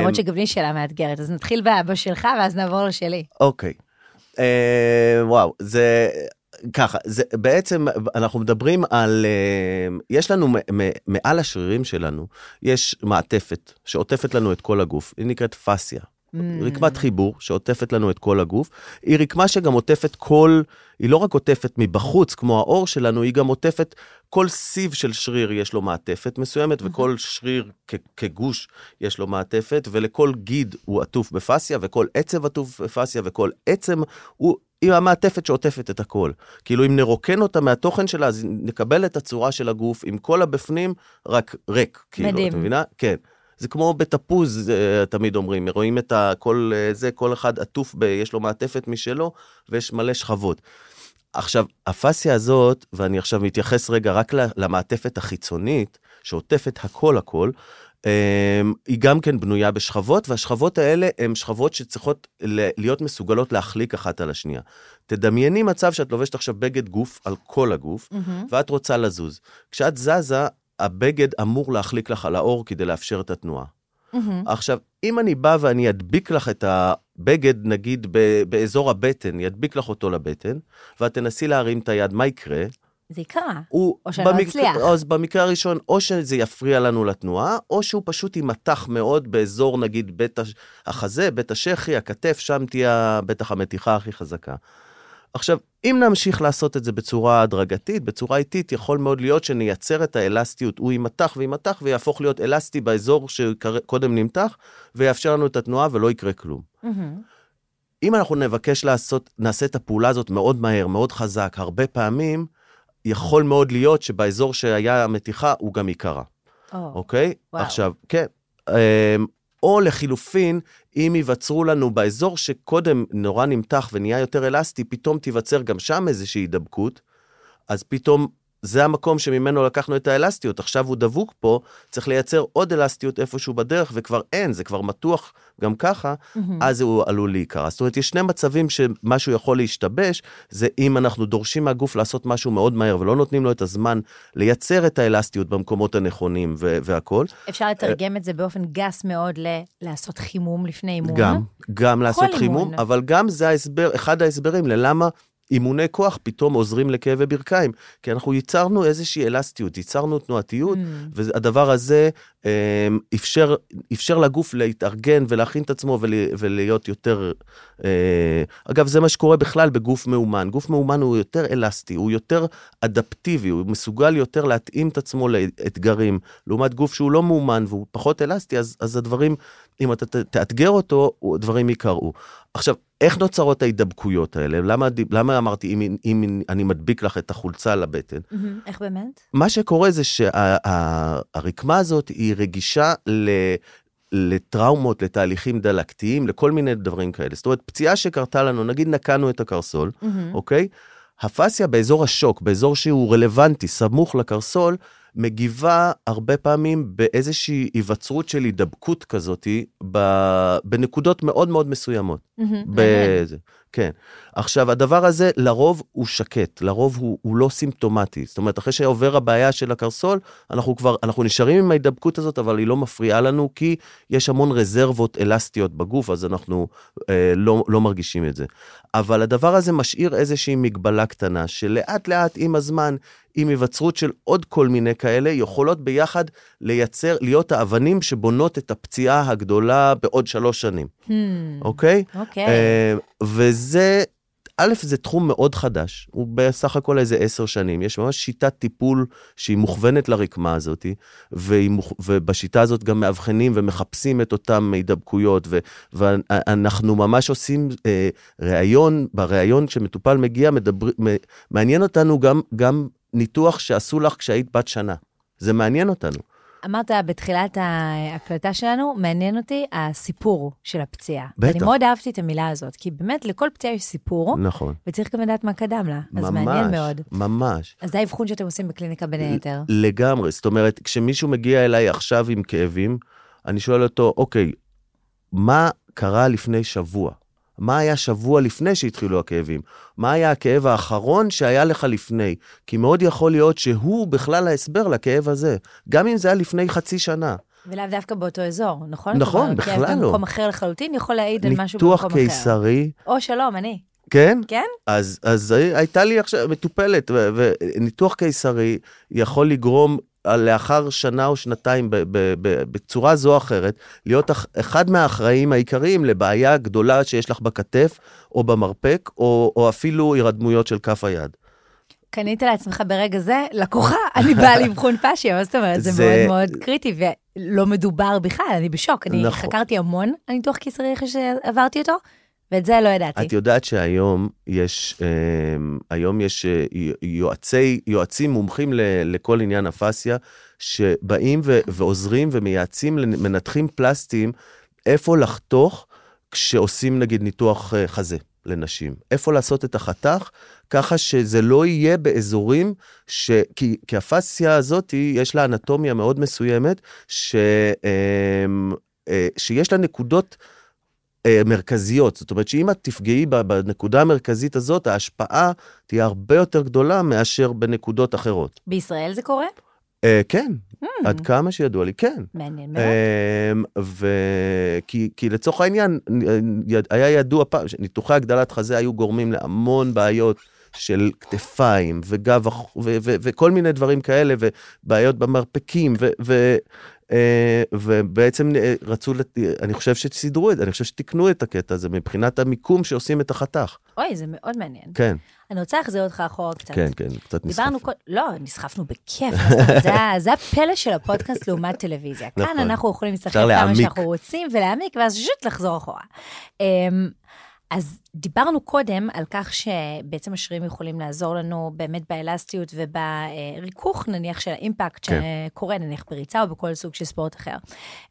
למרות שגם לי שאלה מאתגרת, אז נתחיל בשלך ואז נעבור לשלי. אוקיי. וואו, זה... ככה, זה, בעצם אנחנו מדברים על, יש לנו מעל השרירים שלנו, יש מעטפת שעוטפת לנו את כל הגוף, היא נקראת פסיה, רקמת חיבור שעוטפת לנו את כל הגוף, היא רקמה שגם עוטפת כל, היא לא רק עוטפת מבחוץ כמו האור שלנו, היא גם עוטפת כל סיב של שריר יש לו מעטפת מסוימת, וכל שריר כגוש יש לו מעטפת, ולכל גיד הוא עטוף בפסיה, וכל עצב עטוף בפסיה, וכל עצם הוא היא המעטפת שעוטפת את הכל. כאילו אם נרוקן אותה מהתוכן שלה, אז נקבל את הצורה של הגוף, עם כל הבפנים, רק ריק. כאילו, מדהים. את מבינה? כן. זה כמו בתפוז, תמיד אומרים, רואים את הכל, זה, כל אחד עטוף, יש לו מעטפת משלו, ויש מלא שכבות. עכשיו, הפסיה הזאת, ואני עכשיו מתייחס רגע רק למעטפת החיצונית, שעוטפת הכל הכל, היא גם כן בנויה בשכבות, והשכבות האלה הן שכבות שצריכות להיות מסוגלות להחליק אחת על השנייה. תדמייני מצב שאת לובשת עכשיו בגד גוף על כל הגוף, ואת רוצה לזוז. כשאת זזה, הבגד אמור להחליק לך על האור כדי לאפשר את התנועה. עכשיו, אם אני בא ואני אדביק לך את הבגד, נגיד, באזור הבטן, ידביק לך אותו לבטן, ואת תנסי להרים את היד, מה יקרה? זה יקרה, או שלא הצליח. אז במקרה הראשון, או שזה יפריע לנו לתנועה, או שהוא פשוט ימתח מאוד באזור, נגיד, בית החזה, בית השכי, הכתף, שם תהיה בטח המתיחה הכי חזקה. עכשיו, אם נמשיך לעשות את זה בצורה הדרגתית, בצורה איטית, יכול מאוד להיות שנייצר את האלסטיות, הוא ימתח וימתח, ויהפוך להיות אלסטי באזור שקודם נמתח, ויאפשר לנו את התנועה ולא יקרה כלום. אם אנחנו נבקש לעשות, נעשה את הפעולה הזאת מאוד מהר, מאוד חזק, הרבה פעמים, יכול מאוד להיות שבאזור שהיה המתיחה, הוא גם יקרה. אוקיי? עכשיו, כן. או לחילופין, אם ייווצרו לנו באזור שקודם נורא נמתח ונהיה יותר אלסטי, פתאום תיווצר גם שם איזושהי הידבקות, אז פתאום זה המקום שממנו לקחנו את האלסטיות, עכשיו הוא דבוק פה, צריך לייצר עוד אלסטיות איפשהו בדרך, וכבר אין, זה כבר מתוח גם ככה, אז הוא עלול להיקרע. זאת אומרת, יש שני מצבים שמשהו יכול להשתבש, זה אם אנחנו דורשים מהגוף לעשות משהו מאוד מהר, ולא נותנים לו את הזמן לייצר את האלסטיות במקומות הנכונים והכל. אפשר לתרגם את זה באופן גס מאוד לעשות חימום לפני אימון? גם לעשות חימום, אבל גם זה ההסבר, אחד ההסברים ללמה, אימוני כוח פתאום עוזרים לכאבי ברכיים, כי אנחנו ייצרנו איזושהי אלסטיות, ייצרנו תנועתיות, והדבר הזה אפשר לגוף להתארגן ולהכין את עצמו ולהיות יותר, אגב זה מה שקורה בכלל בגוף מאומן, גוף מאומן הוא יותר אלסטי, הוא יותר אדפטיבי, הוא מסוגל יותר להתאים את עצמו לאתגרים, לעומת גוף שהוא לא מאומן והוא פחות אלסטי, אז הדברים, אם אתה תאתגר אותו, הדברים יקראו. עכשיו, איך נוצרות ההידבקויות האלה? למה אמרתי, אם אני מדביק לך את החולצה לבטן? איך באמת? מה שקורה זה שהרקמה הזאת היא רגישה לטראומות, לתהליכים דלקתיים, לכל מיני דברים כאלה. זאת אומרת, פציעה שקרתה לנו, נגיד נקנו את הקרסול, אוקיי? הפסיה באזור השוק, באזור שהוא רלוונטי, סמוך לקרסול, מגיבה הרבה פעמים באיזושהי היווצרות של הידבקות כזאת, בנקודות מאוד מאוד מסוימות. כן. עכשיו, הדבר הזה לרוב הוא שקט, לרוב הוא לא סימפטומטי. זאת אומרת, אחרי שעובר הבעיה של הקרסול, אנחנו נשארים עם ההידבקות הזאת, אבל היא לא מפריעה לנו, כי יש המון רזרבות אלסטיות בגוף, אז אנחנו לא מרגישים את זה. אבל הדבר הזה משאיר איזושהי מגבלה קטנה, שלאט לאט עם הזמן, עם היווצרות של עוד כל מיני כאלה, יכולות ביחד לייצר, להיות האבנים שבונות את הפציעה הגדולה בעוד 3 שנים. אוקיי? אוקיי. וזה, א', זה תחום מאוד חדש, הוא בסך הכל איזה 10 שנים, יש ממש שיטת טיפול שהיא מוכוונת לרקמה הזאת, ובשיטה הזאת גם מאבחנים ומחפשים את אותם הידבקויות, ואנחנו ממש עושים ראיון, בראיון שמטופל מגיע, מעניין אותנו גם ניתוח שעשו לך כשהיית בת שנה, זה מעניין אותנו. אמרת בתחילת ההקלטה שלנו, מעניין אותי הסיפור של הפציעה. בטח. אני מאוד אהבתי את המילה הזאת, כי באמת לכל פציעה יש סיפור. נכון. וצריך גם לדעת מה קדם לה. אז ממש, מעניין מאוד. ממש. אז זה ההבחון שאתם עושים בקליניקה בין היתר. לגמרי. זאת אומרת, כשמישהו מגיע אליי עכשיו עם כאבים, אני שואל אותו, אוקיי, מה קרה לפני שבוע? מה היה שבוע לפני שהתחילו הכאבים? מה היה הכאב האחרון שהיה לך לפני? כי מאוד יכול להיות שהוא בכלל ההסבר לכאב הזה, גם אם זה היה לפני חצי שנה. ולאו דווקא באותו אזור, נכון? נכון, בכלל לא. כי במקום אחר לחלוטין יכול להעיד על משהו במקום אחר. ניתוח קיסרי. או שלום, אני. כן? כן? אז הייתה לי עכשיו מטופלת, וניתוח קיסרי יכול לגרום לאחר 1 או 2 בצורה זו או אחרת, להיות אחד מהאחראים העיקריים לבעיה גדולה שיש לך בכתף, או במרפק, או אפילו הרדמויות של כף היד. קנית לעצמך ברגע זה, לקוחה, אני באה לבחון פשיה, מה זאת אומרת, זה מאוד מאוד קריטי, ולא מדובר בכלל, אני בשוק, אני חקרתי המון, אני תוך קיסרי איך שעברתי אותו, ואת זה לא ידעתי. את יודעת שהיום יש, היום יש יועצים מומחים לכל עניין אפסיה, שבאים ועוזרים ומייעצים למנתחים פלסטיים, איפה לחתוך כשעושים נגיד ניתוח חזה לנשים. איפה לעשות את החתך, ככה שזה לא יהיה באזורים, כי האפסיה הזאת יש לה אנטומיה מאוד מסוימת, שיש לה נקודות מרכזיות, זאת אומרת שאם את תפגעי בנקודה המרכזית הזאת, ההשפעה תהיה הרבה יותר גדולה מאשר בנקודות אחרות. בישראל זה קורה? כן, עד כמה שידוע לי, כן. מעניין מאוד. כי לצורך העניין, היה ידוע פעם, שניתוחי הגדלת חזה היו גורמים להמון בעיות של כתפיים וגב וכל מיני דברים כאלה, ובעיות במרפקים ובעצם רצו, אני חושב שסידרו את זה, אני חושב שתקנו את הקטע הזה מבחינת המיקום שעושים את החתך. אוי, זה מאוד מעניין. כן. אני רוצה להחזיר אותך אחורה קצת. כן, כן, קצת נסחפנו. לא, נסחפנו בכיף. זה הפלא של הפודקאסט לעומת טלוויזיה. כאן אנחנו יכולים לשחק כמה שאנחנו רוצים ולהעמיק, ואז ז'וט לחזור אחורה. אז דיברנו קודם על כך שבעצם השרירים יכולים לעזור לנו באמת באלסטיות ובריכוך נניח של האימפקט שקורה נניח בריצה או בכל סוג של ספורט אחר.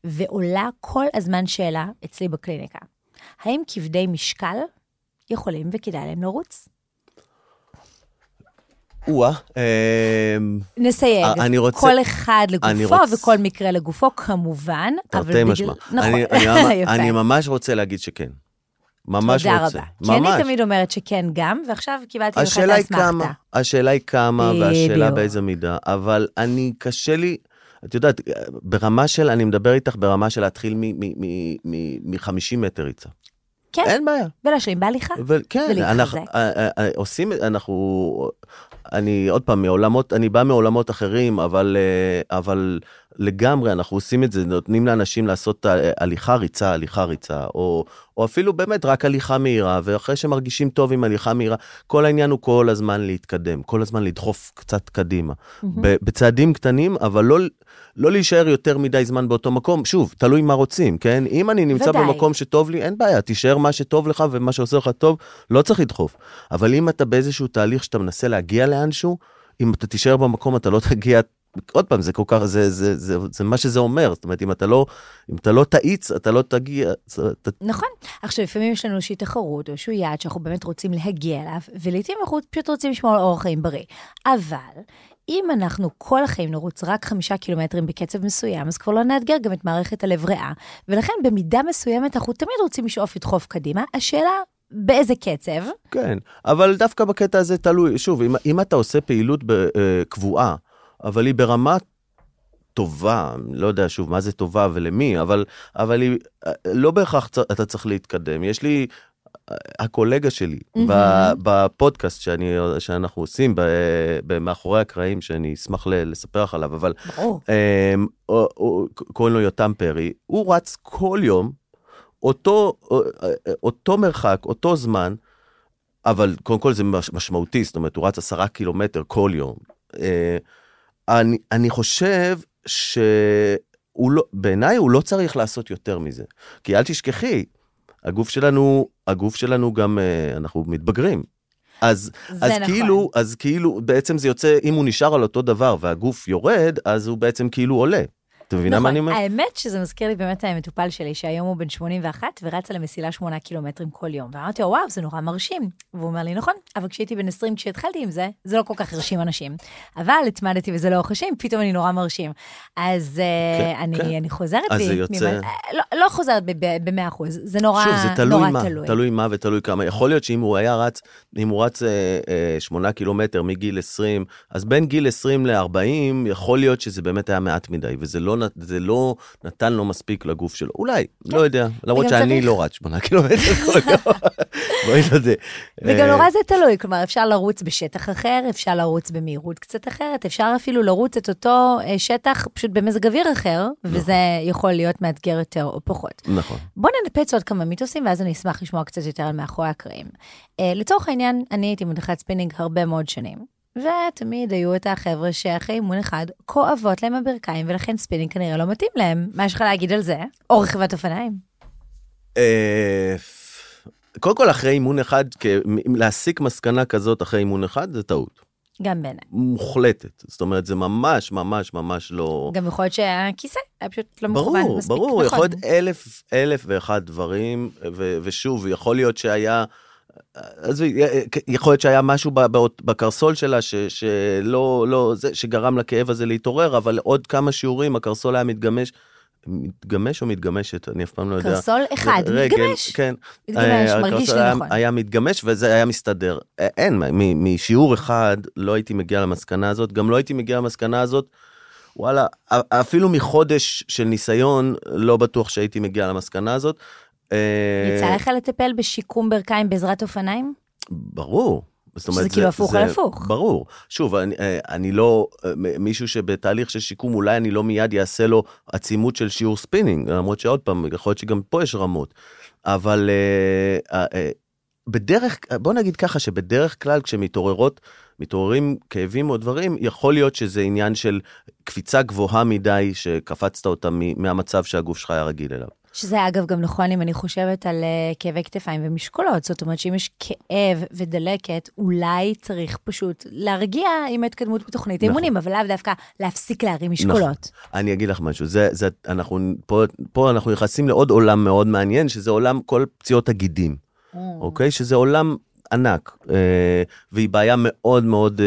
ועולה כל הזמן שאלה אצלי בקליניקה, האם כבדי משקל יכולים וכדאי להם לרוץ? נסייג, כל אחד לגופו וכל מקרה לגופו כמובן. אני ממש רוצה להגיד שכן. ממש רוצה. כי אני תמיד אומרת שכן גם, ועכשיו קיבלתי לך את האסמכתה. השאלה היא כמה, והשאלה באיזה מידה, אבל אני, קשה לי, את יודעת, ברמה של, אני מדבר איתך ברמה של להתחיל מ-50 מטר ריצה. כן. אין בעיה. ולהשלים בהליכה. כן, אנחנו, אני עוד פעם, אני בא מעולמות אחרים, אבל לגמרי אנחנו עושים את זה, נותנים לאנשים לעשות הליכה ריצה, או אפילו באמת רק הליכה מהירה, ואחרי שמרגישים טוב עם הליכה מהירה, כל העניין הוא כל הזמן להתקדם, כל הזמן לדחוף קצת קדימה, בצעדים קטנים, אבל לא להישאר יותר מדי זמן באותו מקום, שוב, תלוי מה רוצים, כן? אם אני נמצא במקום שטוב לי, אין בעיה, תישאר מה שטוב לך ומה שעושה לך טוב, לא צריך לדחוף, אבל אם אתה באיזשהו תהליך שאתה מנסה להגיע לאנשהו, אם אתה תישאר במקום, אתה לא תגיע, עוד פעם, זה כל כך, זה מה שזה אומר, זאת אומרת, אם אתה לא תאיץ, אתה לא תגיע. נכון, עכשיו לפעמים יש לנו איזושהי תחרות, או איזשהו יעד שאנחנו באמת רוצים להגיע אליו, ולעיתים אנחנו פשוט רוצים לשמור על אורח חיים בריא, אבל אם אנחנו כל החיים נרוץ רק 5 קילומטרים בקצב מסוים, אז כבר לא נאתגר גם את מערכת הלב ריאה, ולכן במידה מסוימת אנחנו תמיד רוצים לשאוף לדחוף קדימה, השאלה באיזה קצב? כן, אבל דווקא בקטע הזה תלוי, שוב, אם אתה עושה פעילות קבועה, אבל היא ברמה טובה, לא יודע שוב מה זה טובה ולמי, אבל היא, לא בהכרח אתה צריך להתקדם. יש לי, הקולגה שלי, בפודקאסט שאנחנו עושים, במאחורי הקרעים, שאני אשמח לספר עליו, אבל קוראים לו יותם פרי, הוא רץ כל יום, אותו מרחק, אותו זמן, אבל קודם כל זה משמעותי, זאת אומרת, הוא רץ 10 קילומטר כל יום. אני חושב שבעיניי הוא לא צריך לעשות יותר מזה, כי אל תשכחי, הגוף שלנו גם, אנחנו מתבגרים, אז כאילו בעצם זה יוצא, אם הוא נשאר על אותו דבר והגוף יורד, אז הוא בעצם כאילו עולה. נכון, האמת שזה מזכיר לי באמת המטופל שלי, שהיום הוא בן 81 ורץ על המסילה 8 קילומטרים כל יום, ואמרתי לו, וואו, זה נורא מרשים, והוא אומר לי, נכון, אבל כשהייתי בן 20, כשהתחלתי עם זה, זה לא כל כך הרשים אנשים, אבל התמדתי וזה לא הרשים, פתאום אני נורא מרשים, אז אני חוזרת בי, לא חוזרת ב-100%, זה נורא תלוי. שוב, זה תלוי מה ותלוי כמה, יכול להיות שאם הוא היה רץ, אם הוא רץ 8 קילומטר מגיל 20, אז בין גיל 20 ל-40, יכול להיות שזה באמת היה מעט מדי, וזה לא זה לא נתן לו מספיק לגוף שלו. אולי, לא יודע, למרות שאני לא רץ 8 קילומטר כל יום. בואי נדע. וגם נורא זה תלוי, כלומר, אפשר לרוץ בשטח אחר, אפשר לרוץ במהירות קצת אחרת, אפשר אפילו לרוץ את אותו שטח, פשוט במזג אוויר אחר, וזה יכול להיות מאתגר יותר או פחות. נכון. בוא ננפץ עוד כמה מיתוסים, ואז אני אשמח לשמוע קצת יותר על מאחורי הקרעים. לצורך העניין, אני הייתי מדריכת ספינינג הרבה מאוד שנים. ותמיד היו את החבר'ה שאחרי אימון אחד כואבות להם הברכיים, ולכן ספינינג כנראה לא מתאים להם. מה יש לך להגיד על זה? או רכיבת אופניים? קודם כל אחרי אימון אחד, להסיק מסקנה כזאת אחרי אימון אחד, זה טעות. גם בעיניי. מוחלטת. זאת אומרת, זה ממש, ממש, ממש לא... גם יכול להיות שהכיסא היה פשוט לא ברור, מכוון מספיק. ברור, ברור. יכול להיות אלף ואחד דברים, ושוב, יכול להיות שהיה... אז יכול להיות שהיה משהו בקרסול שלה שלא, לא, שגרם לכאב הזה להתעורר, אבל עוד כמה שיעורים הקרסול היה מתגמש, מתגמש או מתגמשת, אני אף פעם לא יודע. קרסול אחד, מתגמש. כן. מתגמש, מרגיש לי נכון. היה מתגמש וזה היה מסתדר. אין, משיעור אחד לא הייתי מגיע למסקנה הזאת, גם לא הייתי מגיע למסקנה הזאת, וואלה, אפילו מחודש של ניסיון לא בטוח שהייתי מגיע למסקנה הזאת, יצא לך לטפל בשיקום ברכיים בעזרת אופניים? ברור. שזה כאילו הפוך על הפוך. ברור. שוב, אני לא, מישהו שבתהליך של שיקום, אולי אני לא מיד יעשה לו עצימות של שיעור ספינינג, למרות שעוד פעם, יכול להיות שגם פה יש רמות. אבל בדרך, בוא נגיד ככה, שבדרך כלל כשמתעוררים כאבים או דברים, יכול להיות שזה עניין של קפיצה גבוהה מדי, שקפצת אותה מהמצב שהגוף שלך היה רגיל אליו. שזה אגב גם נכון אם אני חושבת על כאבי כתפיים ומשקולות, זאת אומרת שאם יש כאב ודלקת, אולי צריך פשוט להרגיע עם התקדמות בתוכנית אימונים, אבל לאו דווקא להפסיק להרים משקולות. אני אגיד לך משהו, פה אנחנו נכנסים לעוד עולם מאוד מעניין, שזה עולם כל פציעות הגידים, אוקיי? שזה עולם ענק, והיא בעיה מאוד מאוד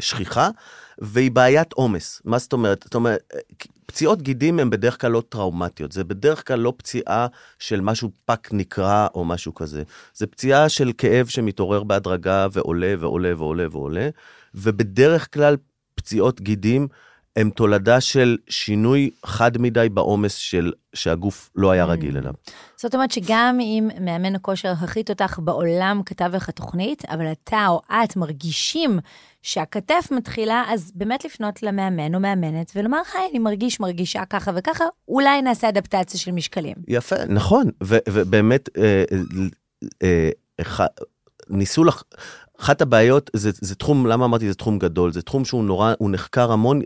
שכיחה, והיא בעיית עומס. מה זאת אומרת? זאת אומרת, פציעות גידים הן בדרך כלל לא טראומטיות, זה בדרך כלל לא פציעה של משהו פק נקרא או משהו כזה, זה פציעה של כאב שמתעורר בהדרגה ועולה ועולה ועולה ועולה, ובדרך כלל פציעות גידים הם תולדה של שינוי חד מדי בעומס שהגוף לא היה רגיל אליו. זאת אומרת שגם אם מאמן הכושר הכי תותח בעולם כתב לך תוכנית, אבל אתה או את מרגישים שהכתף מתחילה, אז באמת לפנות למאמן או מאמנת, ולומר, היי, אני מרגישה ככה וככה, אולי נעשה אדפטציה של משקלים. יפה, נכון, ובאמת ניסו לך... אחת הבעיות, זה תחום, למה אמרתי, זה תחום גדול, זה תחום שהוא נורא, הוא נחקר המון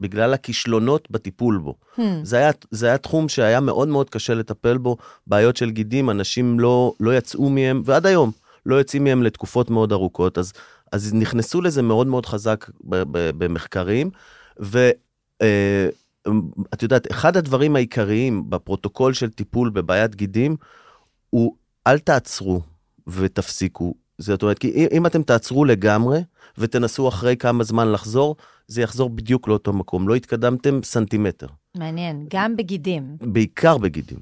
בגלל הכישלונות בטיפול בו. זה היה תחום שהיה מאוד מאוד קשה לטפל בו, בעיות של גידים, אנשים לא יצאו מהם, ועד היום לא יוצאים מהם לתקופות מאוד ארוכות, אז נכנסו לזה מאוד מאוד חזק במחקרים, ואת יודעת, אחד הדברים העיקריים בפרוטוקול של טיפול בבעיית גידים, הוא אל תעצרו ותפסיקו, זאת אומרת, כי אם אתם תעצרו לגמרי, ותנסו אחרי כמה זמן לחזור, זה יחזור בדיוק לאותו מקום. לא התקדמתם סנטימטר. מעניין, גם בגידים. בעיקר בגידים.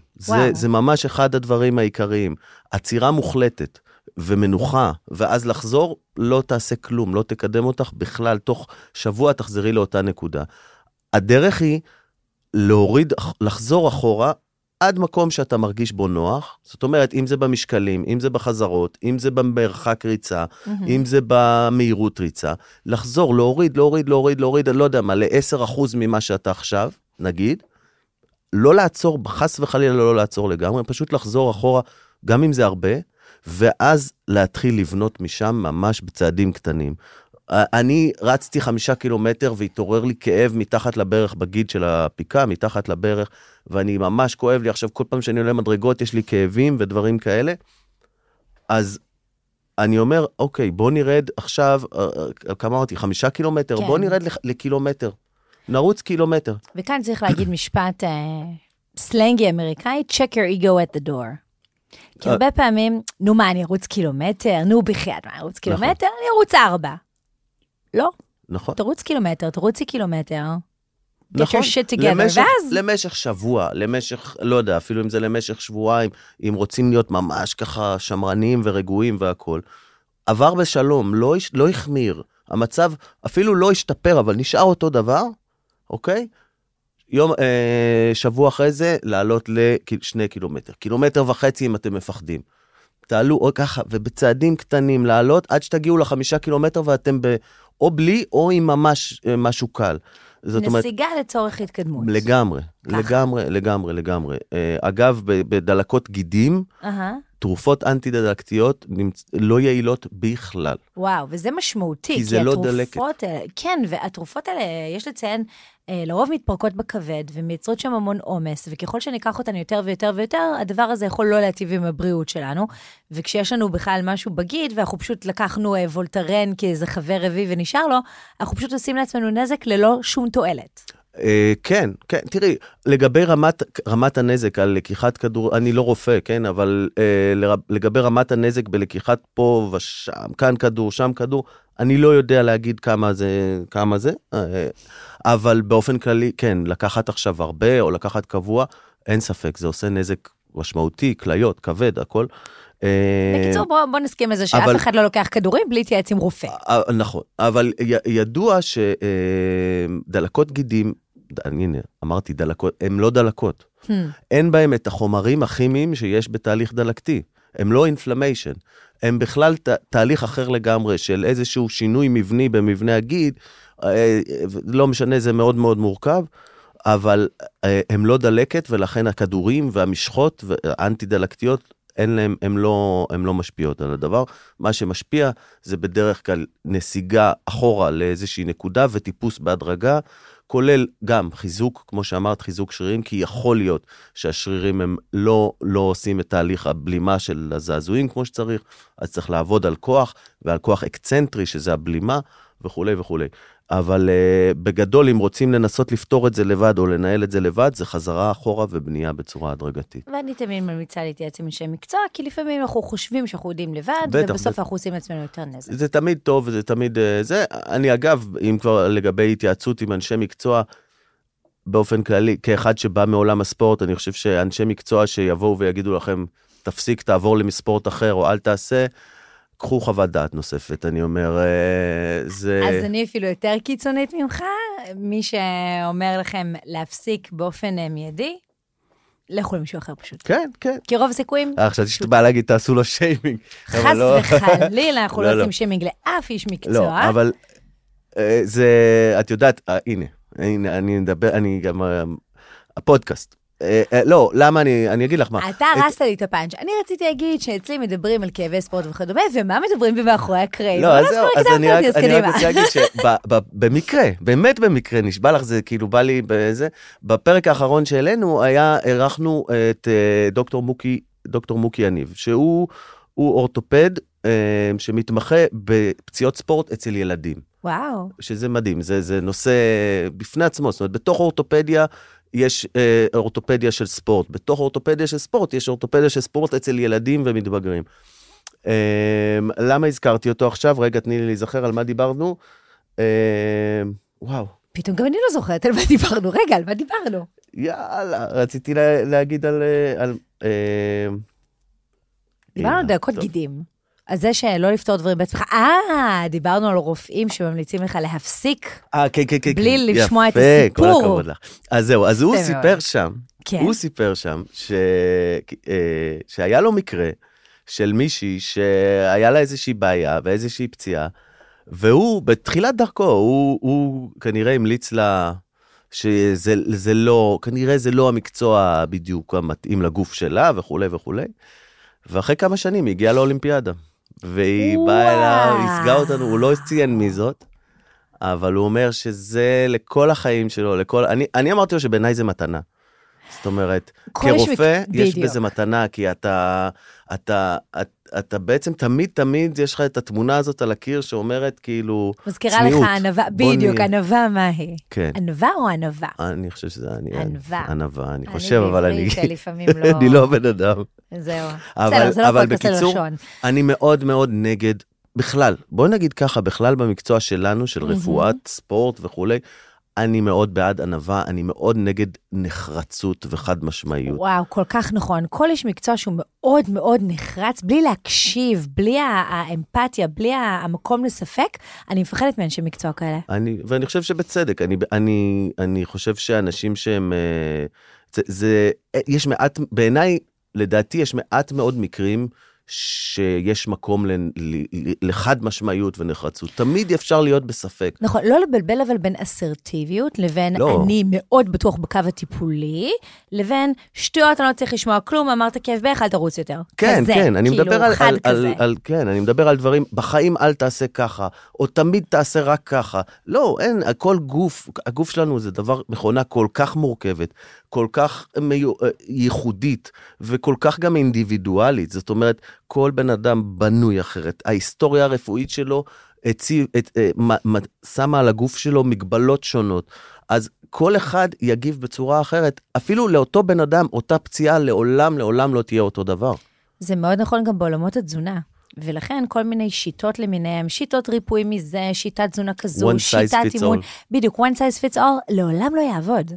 זה ממש אחד הדברים העיקריים. עצירה מוחלטת ומנוחה, ואז לחזור, לא תעשה כלום, לא תקדם אותך בכלל. תוך שבוע תחזרי לאותה נקודה. הדרך היא לחזור אחורה, עד מקום שאתה מרגיש בו נוח, זאת אומרת, אם זה במשקלים, אם זה בחזרות, אם זה במרחק ריצה, אם זה במהירות ריצה, לחזור, להוריד, אני לא יודע מה, ל-10% ממה שאתה עכשיו, נגיד, לא לעצור, חס וחלילה לא לעצור לגמרי, פשוט לחזור אחורה, גם אם זה הרבה, ואז להתחיל לבנות משם ממש בצעדים קטנים. אני רצתי 5 קילומטר והתעורר לי כאב מתחת לברך, בגיד של הפיקה, מתחת לברך, ואני ממש כואב לי, עכשיו כל פעם שאני עולה מדרגות יש לי כאבים ודברים כאלה, אז אני אומר, אוקיי, בוא נרד עכשיו, כמה אותי, 5 קילומטר, כן. בוא נרד לקילומטר, נרוץ קילומטר. וכאן צריך להגיד משפט סלנגי אמריקאי, check your ego at the door. כי הרבה פעמים, נו מה, אני ארוץ קילומטר, נו בחייאת, מה, אני ארוץ קילומטר, אני ארוץ 4. לא. נכון. תרוץ קילומטר, תרוצי קילומטר. נכון. Get your shit together, ואז... למשך שבוע, למשך, לא יודע, אפילו אם זה למשך שבועיים, אם רוצים להיות ממש ככה שמרנים ורגועים והכל. עבר בשלום, לא החמיר. המצב אפילו לא השתפר, אבל נשאר אותו דבר, אוקיי? שבוע אחרי זה, לעלות ל2 קילומטר. 1.5 קילומטר אם אתם מפחדים. תעלו או ככה, ובצעדים קטנים לעלות, עד שתגיעו ל5 קילומטר, ואתם או בלי, או עם ממש משהו קל. נסיגה לצורך התקדמות. לגמרי, לגמרי, לגמרי, לגמרי. אגב, בדלקות גידים, תרופות אנטי-דלקתיות לא יעילות בכלל. וואו, וזה משמעותי. כי זה לא דלקת. כן, והתרופות האלה, יש לציין, לרוב מתפרקות בכבד, ומייצרות שם המון עומס, וככל שניקח אותן יותר ויותר ויותר, הדבר הזה יכול לא להטיב עם הבריאות שלנו, וכשיש לנו בכלל משהו בגיד, ואנחנו פשוט לקחנו וולטרן, כי איזה חבר רבי ונשאר לו, אנחנו פשוט עושים לעצמנו נזק ללא שום תועלת. כן, כן, תראי, לגבי רמת הנזק על לקיחת כדור, אני לא רופא, כן, אבל לגבי רמת הנזק בלקיחת פה ושם, כאן כדור, שם כדור, אני לא יודע להגיד כמה זה, אבל באופן כללי, כן, לקחת עכשיו הרבה או לקחת קבוע, אין ספק, זה עושה נזק משמעותי, כליות, כבד, הכל. בקיצור, בוא נסכים איזה שאף אחד לא לוקח כדורים בלי תייעץ עם רופא. נכון, אבל ידוע שדלקות גידים, הנה, אמרתי דלקות, הן לא דלקות. אין בהם את החומרים הכימיים שיש בתהליך דלקתי. הם לא אינפלמיישן. הם בכלל תהליך אחר לגמרי של איזשהו שינוי מבני במבנה הגיד. לא משנה, זה מאוד מאוד מורכב. אבל הם לא דלקת, ולכן הכדורים והמשחות והאנטי-דלקתיות, הם לא משפיעות על הדבר. מה שמשפיע זה בדרך כלל נסיגה אחורה לאיזושהי נקודה, וטיפוס בהדרגה, כולל גם חיזוק, כמו שאמרת, חיזוק שרירים, כי יכול להיות שהשרירים הם לא עושים את תהליך הבלימה של הזעזועים כמו שצריך, אז צריך לעבוד על כוח, ועל כוח אקצנטרי, שזה הבלימה, וכו' וכו'. אבל בגדול, אם רוצים לנסות לפתור את זה לבד, או לנהל את זה לבד, זה חזרה אחורה ובנייה בצורה הדרגתית. ואני תמיד ממליצה להתייעץ עם אנשי מקצוע, כי לפעמים אנחנו חושבים שאנחנו יודעים לבד, ובסוף אנחנו עושים עצמנו יותר נזק. זה תמיד טוב, זה תמיד זה. אני אגב, אם כבר לגבי התייעצות עם אנשי מקצוע, באופן כללי, כאחד שבא מעולם הספורט, אני חושב שאנשי מקצוע שיבואו ויגידו לכם, תפסיק, תעבור למספורט אחר, או אל תעשה, קחו חוות דעת נוספת, אני אומר, זה... אז אני אפילו יותר קיצונית ממך, מי שאומר לכם להפסיק באופן מיידי, לכו למישהו אחר פשוט. כן, כן. כי רוב הסיכויים... עכשיו שתבא להגיד, תעשו לו שיימינג. חס וחלילה, אנחנו לא עושים שיימינג לאף איש מקצוע. לא, אבל זה, את יודעת, הנה, אני מדבר, אני גם... הפודקאסט. לא, למה אני אגיד לך מה. אתה הרסת לי את הפאנץ'. אני רציתי להגיד שאצלי מדברים על כאבי ספורט וכדומה, ומה מדברים במאחורי הקרעים. לא, אז אני רק רוצה להגיד שבמקרה, באמת במקרה, נשבע לך, זה כאילו בא לי בזה, בפרק האחרון שאלינו, ערכנו את דוקטור מוקי עניב, שהוא אורתופד שמתמחה בפציעות ספורט אצל ילדים. וואו. שזה מדהים, זה נושא בפני עצמו, זאת אומרת, בתוך אורתופדיה, יש אורתופדיה של ספורט. בתוך אורתופדיה של ספורט, יש אורתופדיה של ספורט אצל ילדים ומתבגרים. למה הזכרתי אותו עכשיו? רגע, תני לי להיזכר על מה דיברנו. וואו. פתאום גם אני לא זוכרת על מה דיברנו. רגע, על מה דיברנו? יאללה, רציתי להגיד על... דיברנו על דלקות גידים. אז זה שלא לפתור דברים בעצמך, דיברנו על רופאים שממליצים לך להפסיק, בלי לשמוע את הסיפור. יפה, כל הכבוד לך. אז זהו, אז הוא סיפר שם, שהיה לו מקרה של מישהי שהיה לה איזושהי בעיה ואיזושהי פציעה, והוא בתחילת דרכו, הוא כנראה המליץ לה, כנראה זה לא המקצוע בדיוק המתאים לגוף שלה וכו' וכו'. ואחרי כמה שנים היא הגיעה לאולימפיאדה. והיא באה אליו, היא הסגה אותנו, הוא לא ציין מי זאת, אבל הוא אומר שזה לכל החיים שלו, אני אמרתי לו שבעיניי זה מתנה. זאת אומרת, כרופא יש בזה מתנה, כי אתה בעצם תמיד יש לך את התמונה הזאת על הקיר שאומרת כאילו, מזכירה לך ענווה, בדיוק, ענווה מה היא? ענווה או ענווה? אני חושב שזה ענווה, אני חושב, אבל אני לא בן אדם. זהו, זה לא כל כך ללשון. אני מאוד מאוד נגד, בכלל, בואו נגיד ככה, בכלל במקצוע שלנו, של רפואת, ספורט וכולי, אני מאוד בעד ענווה, אני מאוד נגד נחרצות וחד משמעיות. וואו, כל כך נכון. כל איש מקצוע שהוא מאוד מאוד נחרץ, בלי להקשיב, בלי האמפתיה, בלי המקום לספק, אני מפחדת מאנשי מקצוע כאלה. ואני חושב שבצדק, אני חושב שאנשים שהם... יש מעט, בעיניי, לדעתי, יש מעט מאוד מקרים שיש מקום לחד משמעיות ונחרצות. תמיד אפשר להיות בספק. נכון, לא לבלבל אבל בין אסרטיביות, לבין אני מאוד בטוח בקו הטיפולי, לבין שטויות, אני לא צריך לשמוע כלום, אמרת כאב בך, אל תרוץ יותר. כן, כן, אני מדבר על דברים, בחיים אל תעשה ככה, או תמיד תעשה רק ככה. לא, אין, כל גוף, הגוף שלנו זה דבר מכונה כל כך מורכבת, כל כך ייחודית, וכל כך גם אינדיבידואלית. זאת אומרת, כל בן אדם בנוי אחרת. ההיסטוריה הרפואית שלו שמה על הגוף שלו מגבלות שונות. אז כל אחד יגיב בצורה אחרת. אפילו לאותו בן אדם, אותה פציעה לעולם, לעולם לא תהיה אותו דבר. זה מאוד נכון גם בעולמות התזונה. ולכן כל מיני שיטות למיניהם, שיטות ריפוי מזה, שיטת תזונה כזו, שיטת אימון. בדיוק, one size fits all, לעולם לא יעבוד.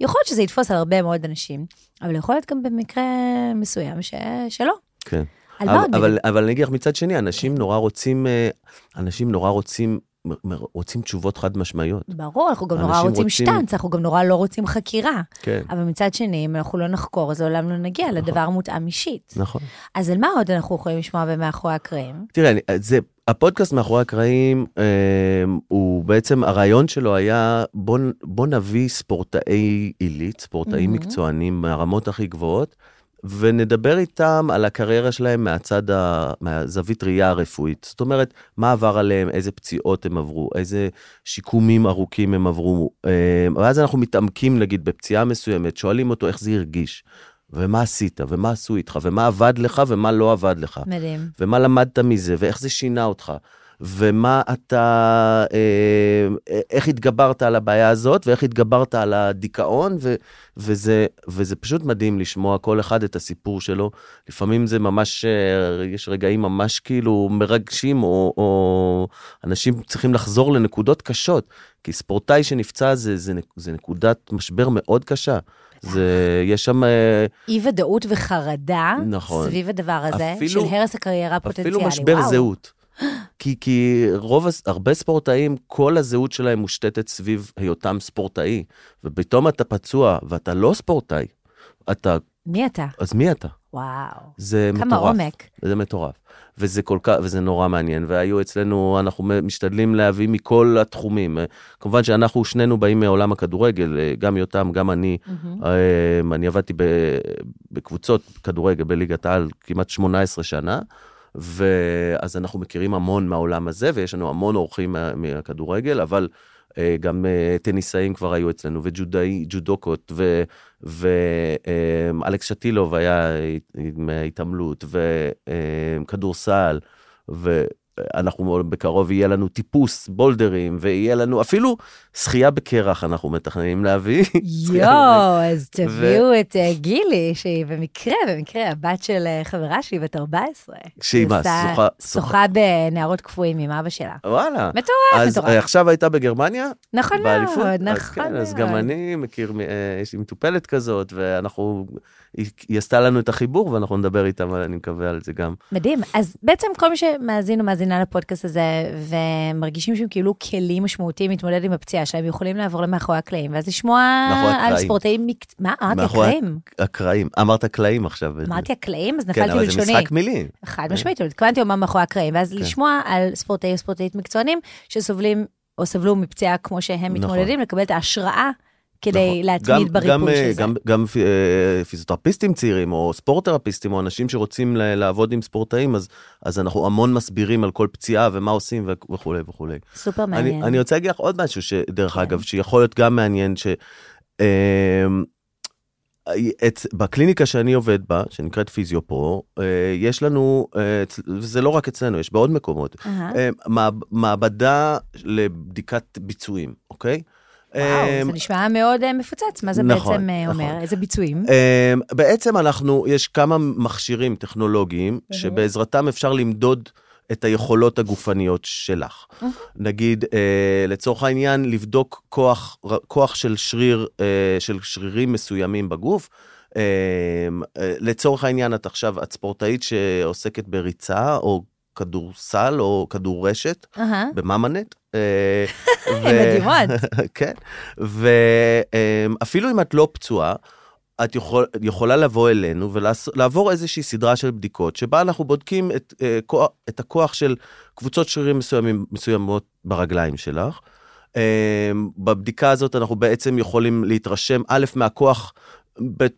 יכול להיות שזה יתפוס על הרבה מאוד אנשים, אבל יכול להיות גם במקרה מסוים שלא. כן. אבל אני אגיד לך מצד שני, אנשים נורא רוצים תשובות חד משמעיות. ברור, אנחנו גם נורא רוצים שטנץ, אנחנו גם נורא לא רוצים חקירה. כן. אבל מצד שני, אם אנחנו לא נחקור, אז העולם לא נגיע לדבר מותאם אישית. נכון. אז על מה עוד אנחנו יכולים לשמוע במאחורי הקרעים? תראה, הפודקאסט מאחורי הקרעים, הוא בעצם, הרעיון שלו היה, בוא נביא ספורטאי עילית, ספורטאים מקצוענים מהרמות הכי גבוהות, ונדבר איתם על הקריירה שלהם מהזווית ראייה הרפואית. זאת אומרת, מה עבר עליהם, איזה פציעות הם עברו, איזה שיקומים ארוכים הם עברו. ואז אנחנו מתעמקים, נגיד, בפציעה מסוימת, שואלים אותו איך זה הרגיש, ומה עשית, ומה עשו איתך, ומה עבד לך, ומה לא עבד לך. מדהים. ומה למדת מזה, ואיך זה שינה אותך. ומה אתה, איך התגברת על הבעיה הזאת, ואיך התגברת על הדיכאון, וזה פשוט מדהים לשמוע כל אחד את הסיפור שלו. לפעמים זה ממש, יש רגעים ממש כאילו מרגשים, או אנשים צריכים לחזור לנקודות קשות, כי ספורטאי שנפצע זה נקודת משבר מאוד קשה. יש שם אי ודאות וחרדה, סביב הדבר הזה, של הרס הקריירה הפוטנציאלי. אפילו משבר זהות. כי הרבה ספורטאים, כל הזהות שלהם מושתתת סביב היותם ספורטאי, ופתאום אתה פצוע, ואתה לא ספורטאי, אתה... מי אתה? אז מי אתה? וואו, זה כמה מטורף. עומק. זה מטורף, וזה נורא מעניין, והיו אצלנו, אנחנו משתדלים להביא מכל התחומים, כמובן שאנחנו שנינו באים מעולם הכדורגל, גם יותם, גם אני, אני עבדתי בקבוצות כדורגל, בליגת העל, כמעט 18 שנה, ואז אנחנו מכירים המון מהעולם הזה, ויש לנו המון אורחים מהכדורגל, אבל גם טניסאים כבר היו אצלנו, וג'ודוקות, ואלכס שטילוב היה מההתעמלות, וכדורסל, ואנחנו בקרוב יהיה לנו טיפוס בולדרים, ויהיה לנו אפילו שחייה בקרח אנחנו מתכננים להביא. יואו, אז תביאו את גילי, שהיא במקרה, הבת של חברה שהיא בת 14. שהיא מה? שוחה בנערות קפואים עם אבא שלה. וואלה. מטורף. אז עכשיו הייתה בגרמניה? נכון מאוד, נכון מאוד. אז גם אני מכיר, יש לי מטופלת כזאת, ואנחנו... היא עשתה לנו את החיבור, ואנחנו נדבר איתם, אבל אני מקווה על זה גם. מדהים. אז בעצם כל מי שמאזין ומאזינה לפודקאסט הזה, ומרגישים שהם כאילו כלים משמעותיים מתמודד עם הפציעה שלהם, יכולים לעבור למאחורי הקלעים, ואז לשמוע על ספורטאים... מה? אמרתי הקלעים. הקרעים. אמרת הקלעים עכשיו. אמרתי הקלעים, אז נפלתי בלשוני. כן, אבל זה משחק מילים. חד משמעית, התכוונתי אומר מאחורי הקלעים, ואז לשמוע על ספורטאים וספורטאיות מקצוענים, שסובלים או סבלו מפציעה כמו שהם מתמודדים, לקבל את ההשראה כדי להתמיד בריפוי של זה. גם פיזיותרפיסטים צעירים, או ספורטרפיסטים, או אנשים שרוצים לעבוד עם ספורטאים, אז אנחנו המון מסבירים על כל פציעה, ומה עושים, וכו' וכו'. סופר מעניין. אני רוצה להגיד לך עוד משהו, שדרך אגב, שיכול להיות גם מעניין, בקליניקה שאני עובד בה, שנקראת פיזיופרו, יש לנו, וזה לא רק אצלנו, יש בעוד מקומות, מעבדה לבדיקת ביצועים, אוקיי? וואו, זה נשמע מאוד מפוצץ, מה זה בעצם אומר? איזה ביצועים? בעצם יש כמה מכשירים טכנולוגיים, שבעזרתם אפשר למדוד את היכולות הגופניות שלך. נגיד, לצורך העניין, לבדוק כוח של שרירים מסוימים בגוף, לצורך העניין, את עכשיו, את ספורטאית שעוסקת בריצה, או כדורסל, או כדורשת, במאמנת, הן מדהימות. כן, ואפילו אם את לא פצועה, את יכולה לבוא אלינו ולעבור איזושהי סדרה של בדיקות, שבה אנחנו בודקים את הכוח של קבוצות שרירים מסוימות ברגליים שלך. בבדיקה הזאת אנחנו בעצם יכולים להתרשם, א', מהכוח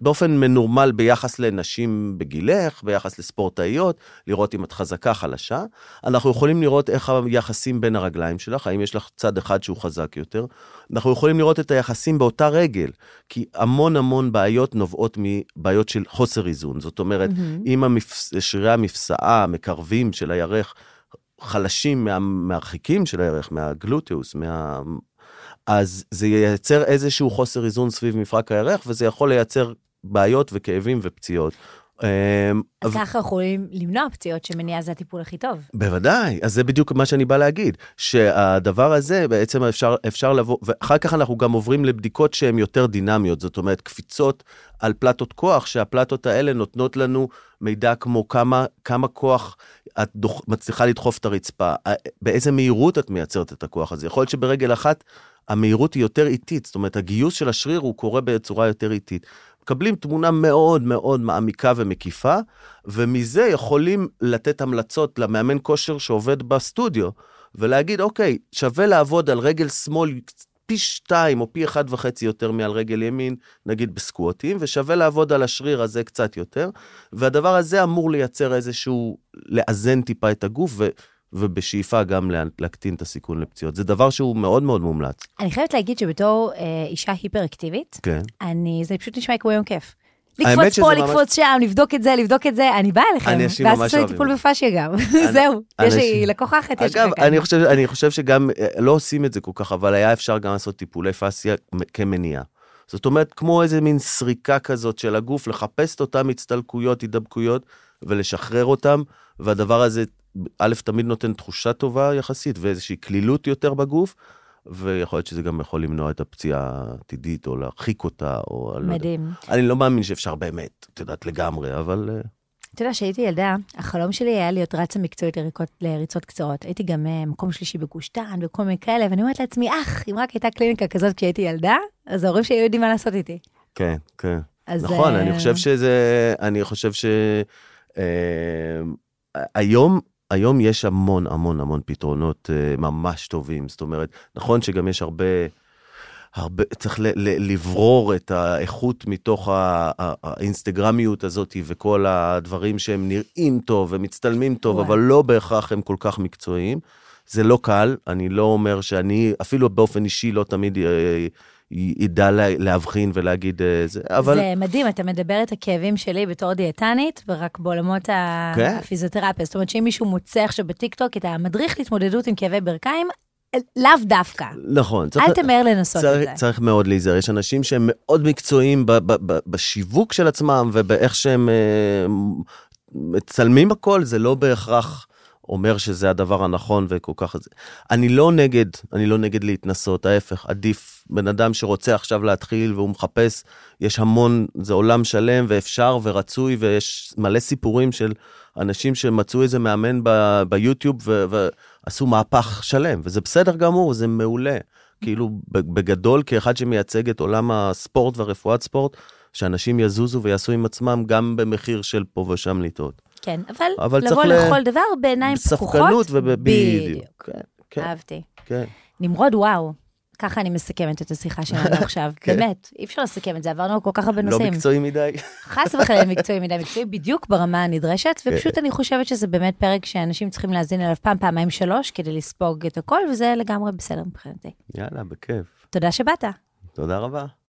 באופן מנורמל ביחס לנשים בגילך, ביחס לספורטאיות, לראות אם את חזקה חלשה. אנחנו יכולים לראות איך היחסים בין הרגליים שלך, האם יש לך צד אחד שהוא חזק יותר. אנחנו יכולים לראות את היחסים באותה רגל, כי המון המון בעיות נובעות מבעיות של חוסר איזון. זאת אומרת, אם שרירי המפסעה, המקרבים של הירך, חלשים מהרחיקים של הירך, מהגלוטיוס, אז זה ייצר איזשהו חוסר איזון סביב מפרק הירך, וזה יכול לייצר בעיות וכאבים ופציעות. אז ככה יכולים למנוע פציעות שמניעה זה הטיפול הכי טוב. בוודאי, אז זה בדיוק מה שאני בא להגיד, שהדבר הזה בעצם אפשר לבוא, ואחר כך אנחנו גם עוברים לבדיקות שהן יותר דינמיות, זאת אומרת קפיצות על פלטות כוח, שהפלטות האלה נותנות לנו מידע כמו כמה כוח את מצליחה לדחוף את הרצפה, באיזה מהירות את מייצרת את הכוח הזה, יכול להיות שברגל אחת המהירות היא יותר איטית, זאת אומרת הגיוס של השריר הוא קורה בצורה יותר איטית, מקבלים תמונה מאוד מאוד מעמיקה ומקיפה, ומזה יכולים לתת המלצות למאמן כושר שעובד בסטודיו, ולהגיד, אוקיי, שווה לעבוד על רגל שמאל פי 2 או פי 1.5 יותר מעל רגל ימין, נגיד בסקווטים, ושווה לעבוד על השריר הזה קצת יותר, והדבר הזה אמור לייצר איזשהו, לאזן טיפה את הגוף, ובשאיפה גם להקטין את הסיכון לפציעות. זה דבר שהוא מאוד מאוד מומלץ. אני חייבת להגיד שבתור אישה היפר-אקטיבית, זה פשוט נשמע כמו יום כיף. לקפוץ פה, לקפוץ שם, לבדוק את זה, לבדוק את זה, אני באה אליכם, ואז עשו לי טיפול בפשיה גם. זהו, יש לי לקוחה אחת. אגב, אני חושב שגם לא עושים את זה כל כך, אבל היה אפשר גם לעשות טיפולי פשיה כמניעה. זאת אומרת, כמו איזה מין סריקה כזאת של הגוף, לחפש את אותם הצטלקויות, הידבקויות, ולשחרר אותם, והדבר הזה א', תמיד נותן תחושה טובה יחסית, ואיזושהי כלילות יותר בגוף, ויכול להיות שזה גם יכול למנוע את הפציעה העתידית, או להרחיק אותה, או... מדהים. אני לא מאמין שאפשר באמת, את יודעת לגמרי, אבל... אתה יודע, שהייתי ילדה, החלום שלי היה להיות רצה מקצועית לריצות קצרות. הייתי גם מקום שלישי בגוש דן, וכל מיני כאלה, ואני אומרת לעצמי, אם רק הייתה קליניקה כזאת כשהייתי ילדה, אז ההורים שלי יודעים מה לעשות איתי. כן, כן. נכון, אני חושב שהיום יש המון המון המון פתרונות ממש טובים, זאת אומרת, נכון שגם יש הרבה צריך לברור את האיכות מתוך האינסטגרמיות הזאת, וכל הדברים שהם נראים טוב ומצטלמים טוב, אבל לא בהכרח הם כל כך מקצועיים, זה לא קל, אני לא אומר שאני, אפילו באופן אישי לא תמיד ידע להבחין ולהגיד זה, אבל... זה מדהים, אתה מדבר את הכאבים שלי בתור דיאטנית, ורק בעולמות הפיזיותרפיה. זאת אומרת, שאם מישהו מוצא עכשיו בטיקטוק את המדריך להתמודדות עם כאבי ברכיים, לאו דווקא. נכון. אל תמהר לנסות את זה. צריך מאוד להיזהר. יש אנשים שהם מאוד מקצועיים בשיווק של עצמם, ובאיך שהם מצלמים הכל, זה לא בהכרח... אומר שזה הדבר הנכון וכל כך... אני לא נגד להתנסות, ההפך, עדיף בן אדם שרוצה עכשיו להתחיל והוא מחפש, יש המון, זה עולם שלם ואפשר ורצוי, ויש מלא סיפורים של אנשים שמצאו איזה מאמן ביוטיוב ועשו מהפך שלם, וזה בסדר גמור, זה מעולה, כאילו בגדול כאחד שמייצג את עולם הספורט ורפואת ספורט, שאנשים יזוזו ויעשו עם עצמם גם במחיר של פה ושם לטעות. כן, אבל לבוא לכל דבר בעיניים פקוחות. בספקנות ובדיוק. אהבתי. נמרוד, וואו, ככה אני מסכמת את השיחה שלנו עכשיו. באמת, אי אפשר לסכם את זה, עברנו כל כך הרבה נושאים. לא מקצועי מדי. חס וחלילה מקצועי מדי, מקצועי בדיוק ברמה הנדרשת, ופשוט אני חושבת שזה באמת פרק שאנשים צריכים להזין אליו פעם, פעמיים, 3, כדי לספוג את הכל, וזה לגמרי בסדר מבחינתי. יאללה, בכיף. תודה שבאת. תודה רבה.